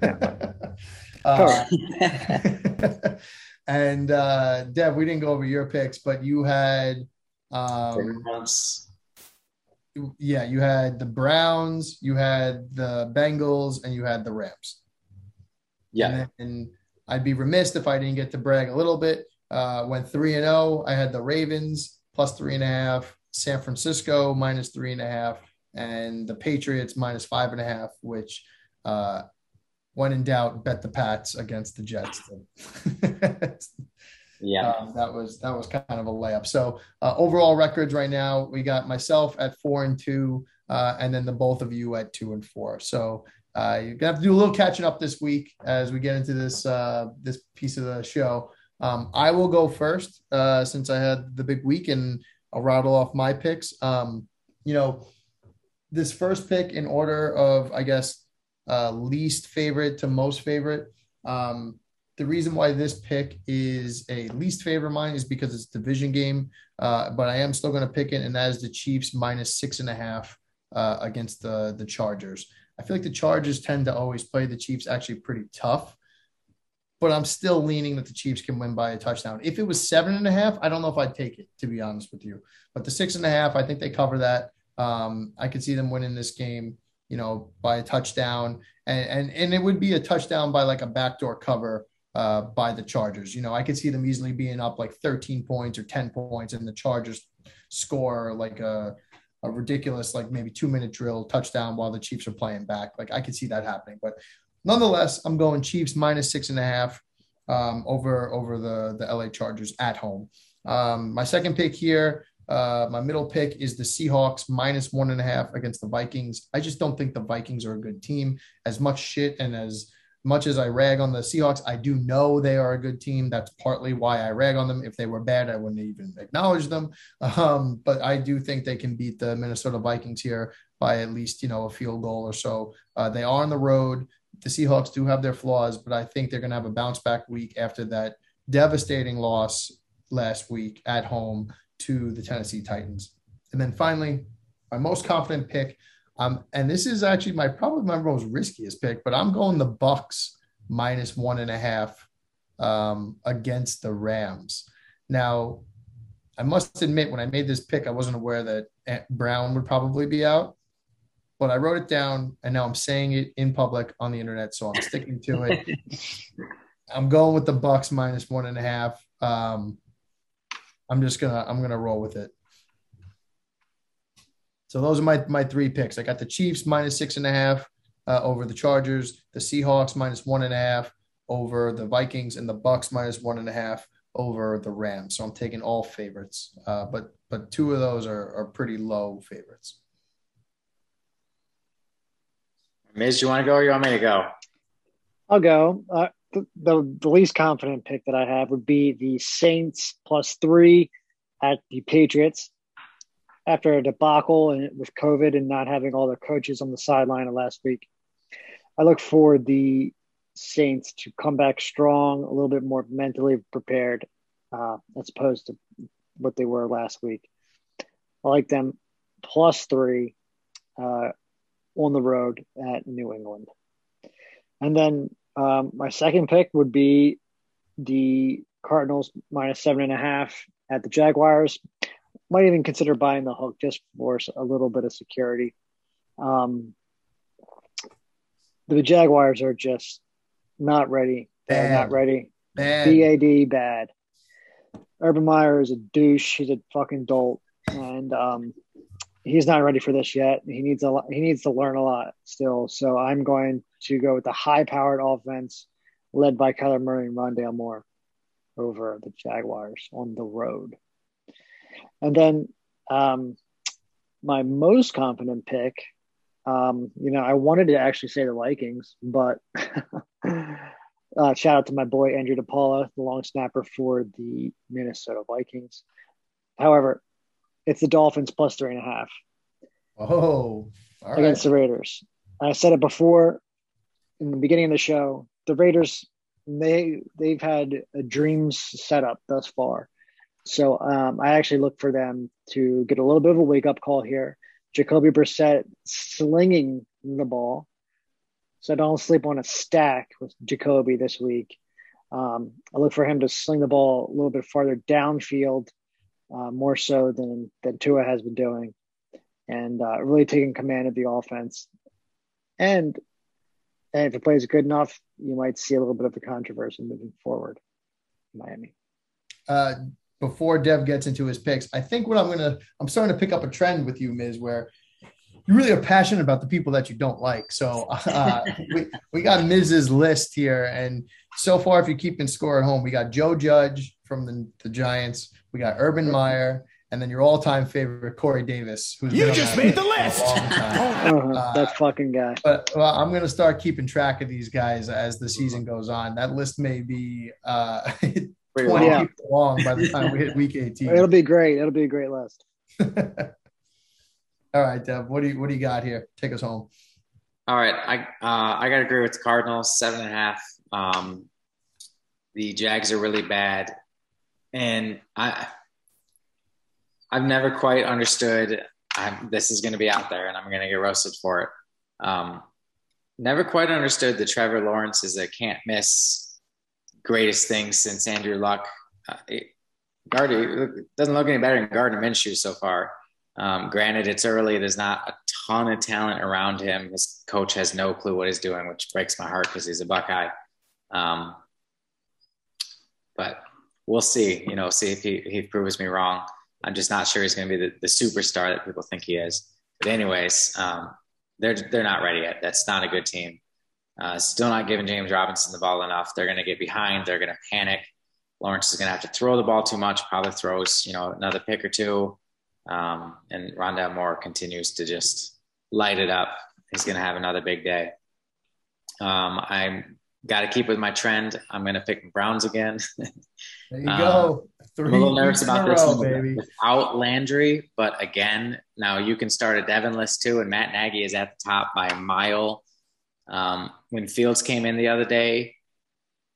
yeah, yeah. uh, right. And, uh, Dev, we didn't go over your picks, but you had um, – Yeah, you had the Browns, you had the Bengals, and you had the Rams. Yeah. And, and I'd be remiss if I didn't get to brag a little bit. Uh, went three and oh. I had the Ravens plus three and a half, San Francisco minus three and a half, and the Patriots minus five and a half, which uh, when in doubt, bet the Pats against the Jets. Yeah, um, that was that was kind of a layup. So uh, overall records right now, we got myself at four and two, uh, and then the both of you at two and four. So uh, you're gonna have to do a little catching up this week as we get into this uh, this piece of the show. Um, I will go first uh, since I had the big week, and I'll rattle off my picks. Um, you know, this first pick in order of I guess uh, least favorite to most favorite. Um, The reason why this pick is a least favorite of mine is because it's a division game, uh, but I am still going to pick it, and that is the Chiefs minus six and a half uh, against the, the Chargers. I feel like the Chargers tend to always play the Chiefs actually pretty tough, but I'm still leaning that the Chiefs can win by a touchdown. If it was seven and a half, I don't know if I'd take it, to be honest with you. But the six and a half, I think they cover that. Um, I could see them winning this game, you know, by a touchdown, and and, and it would be a touchdown by like a backdoor cover. Uh, by the Chargers. You know, I could see them easily being up like thirteen points or ten points and the Chargers score like a, a ridiculous, like maybe two minute drill touchdown while the Chiefs are playing back. Like I could see that happening, but nonetheless, I'm going Chiefs minus six and a half um, over, over the, the L A Chargers at home. Um, my second pick here, uh, my middle pick is the Seahawks minus one and a half against the Vikings. I just don't think the Vikings are a good team. As much shit and as much as I rag on the Seahawks, I do know they are a good team. That's partly why I rag on them. If they were bad, I wouldn't even acknowledge them. Um, but I do think they can beat the Minnesota Vikings here by at least, you know, a field goal or so. Uh, they are on the road. The Seahawks do have their flaws, but I think they're going to have a bounce back week after that devastating loss last week at home to the Tennessee Titans. And then finally, my most confident pick, Um, and this is actually my probably my most riskiest pick, but I'm going the Bucks minus one and a half um, against the Rams. Now, I must admit, when I made this pick, I wasn't aware that Brown would probably be out, but I wrote it down, and now I'm saying it in public on the internet, so I'm sticking to it. I'm going with the Bucks minus one and a half. Um, I'm just gonna I'm gonna roll with it. So those are my, my three picks. I got the Chiefs minus six and a half uh, over the Chargers, the Seahawks minus one and a half over the Vikings, and the Bucks minus one and a half over the Rams. So I'm taking all favorites, uh, but but two of those are, are pretty low favorites. Miz, you want to go or you want me to go? I'll go. Uh, the, the, the least confident pick that I have would be the Saints plus three at the Patriots. After a debacle and with COVID and not having all their coaches on the sideline of last week, I look for the Saints to come back strong, a little bit more mentally prepared uh, as opposed to what they were last week. I like them plus three uh, on the road at New England. And then um, my second pick would be the Cardinals minus seven and a half at the Jaguars. Might even consider buying the hook just for a little bit of security. Um, the Jaguars are just not ready. They're bad. not ready. Bad. B A D bad. Urban Meyer is a douche. He's a fucking dolt, and um, he's not ready for this yet. He needs a lot, he needs to learn a lot still. So I'm going to go with the high-powered offense led by Kyler Murray and Rondale Moore over the Jaguars on the road. And then um, my most confident pick, um, you know, I wanted to actually say the Vikings, but uh, shout out to my boy, Andrew DePaula, the long snapper for the Minnesota Vikings. However, it's the Dolphins plus three and a half. Oh, all against right. the Raiders. I said it before in the beginning of the show, the Raiders, they, they've had a dreams set up thus far. So um, I actually look for them to get a little bit of a wake-up call here. Jacoby Brissett slinging the ball. So don't sleep on a stack with Jacoby this week. Um, I look for him to sling the ball a little bit farther downfield, uh, more so than, than Tua has been doing, and uh, really taking command of the offense. And, and if it plays good enough, you might see a little bit of a controversy moving forward in Miami. Uh, before Dev gets into his picks, I think what I'm going to, I'm starting to pick up a trend with you, Miz, where you really are passionate about the people that you don't like. So uh, we, we got Miz's list here. And so far, if you're keeping score at home, we got Joe Judge from the, the Giants. We got Urban Meyer. And then your all-time favorite, Corey Davis. Who's you just made the list. uh-huh, uh, that fucking guy. But well, I'm going to start keeping track of these guys as the season goes on. That list may be uh, twenty long. people long by the time we hit week eighteen. It'll be great. It'll be a great list. All right, Dev. What do you What do you got here? Take us home. All right, I uh, I got to agree with the Cardinals, seven and a half. Um, the Jags are really bad, and I. I've never quite understood. I'm, this is going to be out there, and I'm going to get roasted for it. Um, never quite understood that Trevor Lawrence is a can't-miss greatest thing since Andrew Luck. Uh, it, Gardner, it doesn't look any better than Gardner Minshew so far. Um, granted, it's early. There's not a ton of talent around him. His coach has no clue what he's doing, which breaks my heart because he's a Buckeye. Um, but we'll see. You know, see if he, he proves me wrong. I'm just not sure he's going to be the, the superstar that people think he is. But anyways, um, they're they're not ready yet. That's not a good team. Uh, still not giving James Robinson the ball enough. They're going to get behind. They're going to panic. Lawrence is going to have to throw the ball too much. Probably throws, you know, another pick or two. Um, and Rondale Moore continues to just light it up. He's going to have another big day. Um, I'm got to keep with my trend. I'm going to pick Browns again. There you um, go. Three I'm a little nervous about this row, one baby. Without Landry, but again, now you can start a Devin list too, and Matt Nagy is at the top by a mile. Um, when Fields came in the other day,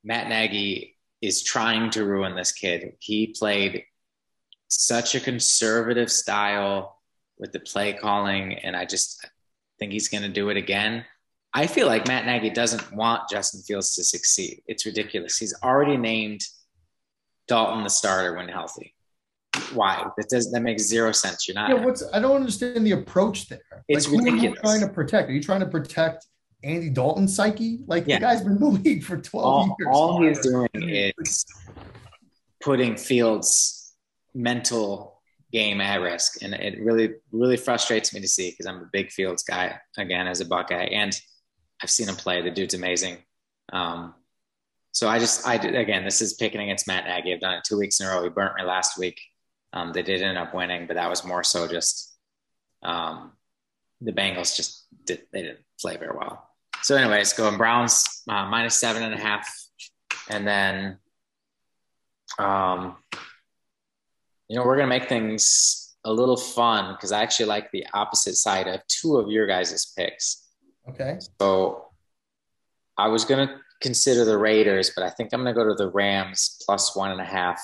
Matt Nagy is trying to ruin this kid. He played such a conservative style with the play calling, and I just think he's going to do it again. I feel like Matt Nagy doesn't want Justin Fields to succeed. It's ridiculous. He's already named Dalton the starter when healthy. Why? That doesn't. That makes zero sense. You're not. Yeah, what's, I don't understand the approach there. It's like, ridiculous. Who are you trying to protect? Are you trying to protect Andy Dalton's psyche? Like yeah. The guy's been in the league for twelve all, years. All he's doing is putting Fields' mental game at risk, and it really, really frustrates me to see because I'm a big Fields guy again as a Buckeye and. I've seen him play. The dude's amazing. Um, so I just, I did, again, this is picking against Matt Nagy. I've done it two weeks in a row. He burnt me last week. Um, they did end up winning, but that was more so just um, the Bengals just did, they didn't play very well. So anyways, going Browns uh, minus seven and a half. And then, um, you know, we're going to make things a little fun because I actually like the opposite side of two of your guys' picks. Okay. So I was going to consider the Raiders, but I think I'm going to go to the Rams plus one and a half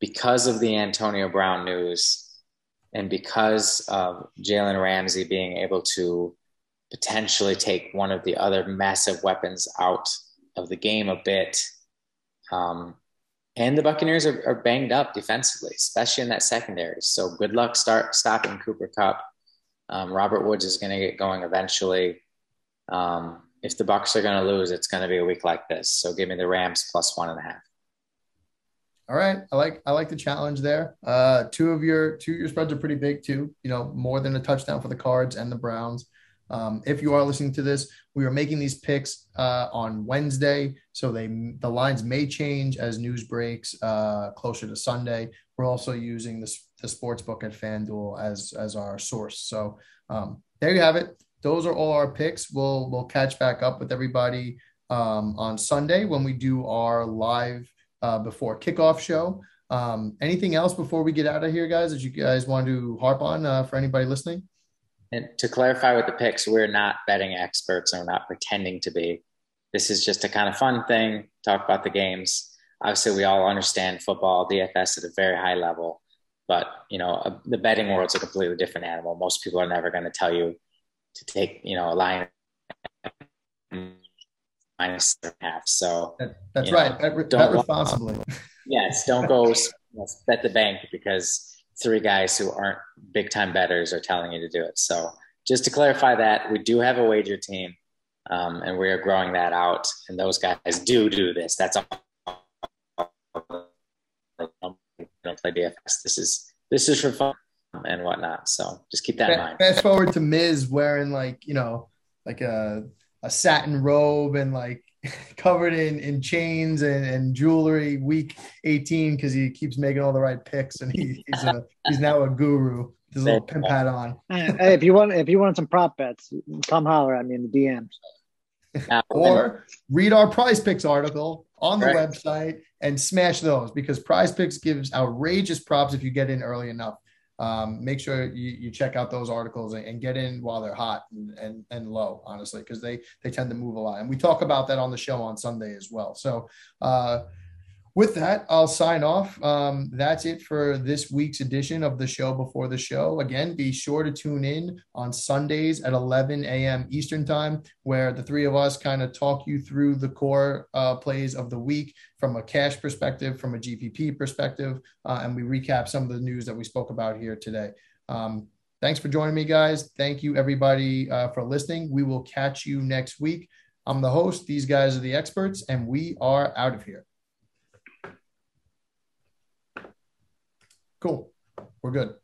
because of the Antonio Brown news and because of Jalen Ramsey being able to potentially take one of the other massive weapons out of the game a bit. Um, and the Buccaneers are, are banged up defensively, especially in that secondary. So good luck start stopping Cooper Kupp. Um, Robert Woods is going to get going eventually. Um, if the Bucs are going to lose, it's going to be a week like this. So give me the Rams plus one and a half. All right. I like, I like the challenge there. Uh, two of your, two of your spreads are pretty big too, you know, more than a touchdown for the Cards and the Browns. Um, if you are listening to this, we are making these picks uh, on Wednesday, so they the lines may change as news breaks uh, closer to Sunday. We're also using this, the sportsbook at FanDuel as as our source. So um, there you have it. Those are all our picks. We'll we'll catch back up with everybody um, on Sunday when we do our live uh, before kickoff show. Um, anything else before we get out of here, guys, that you guys want to harp on uh, for anybody listening? And to clarify with the picks, we're not betting experts and we're not pretending to be. This is just a kind of fun thing, talk about the games. Obviously, we all understand football, D F S at a very high level. But, you know, the betting world's a completely different animal. Most people are never going to tell you to take, you know, a line minus a half. So that, that's right. Know, bet, bet responsibly. Yes, don't go bet the bank because three guys who aren't big-time bettors are telling you to do it. So just to clarify that, we do have a wager team, um, and we are growing that out, and those guys do do this. That's all. We don't play D F S. This is this is for fun and whatnot. So just keep that in mind. Fast forward to Miz wearing, like, you know, like a a satin robe and, like, covered in, in chains and, and jewelry week eighteen because he keeps making all the right picks and he, he's a, he's now a guru. His little pimp hat on. Hey, if you want if you want some prop bets, come holler at me in the D Ms. Or read our Prize Picks article on the right. website and smash those because Prize Picks gives outrageous props if you get in early enough. Um, make sure you, you check out those articles and, and get in while they're hot and, and, and low, honestly, because they, they tend to move a lot. And we talk about that on the show on Sunday as well. So uh, with that, I'll sign off. Um, that's it for this week's edition of the show before the show. Again, be sure to tune in on Sundays at eleven a.m. Eastern time, where the three of us kind of talk you through the core uh, plays of the week, from a cash perspective, from a G P P perspective, uh, and we recap some of the news that we spoke about here today. Um, thanks for joining me, guys. Thank you, everybody, uh, for listening. We will catch you next week. I'm the host. These guys are the experts, and we are out of here. Cool. We're good.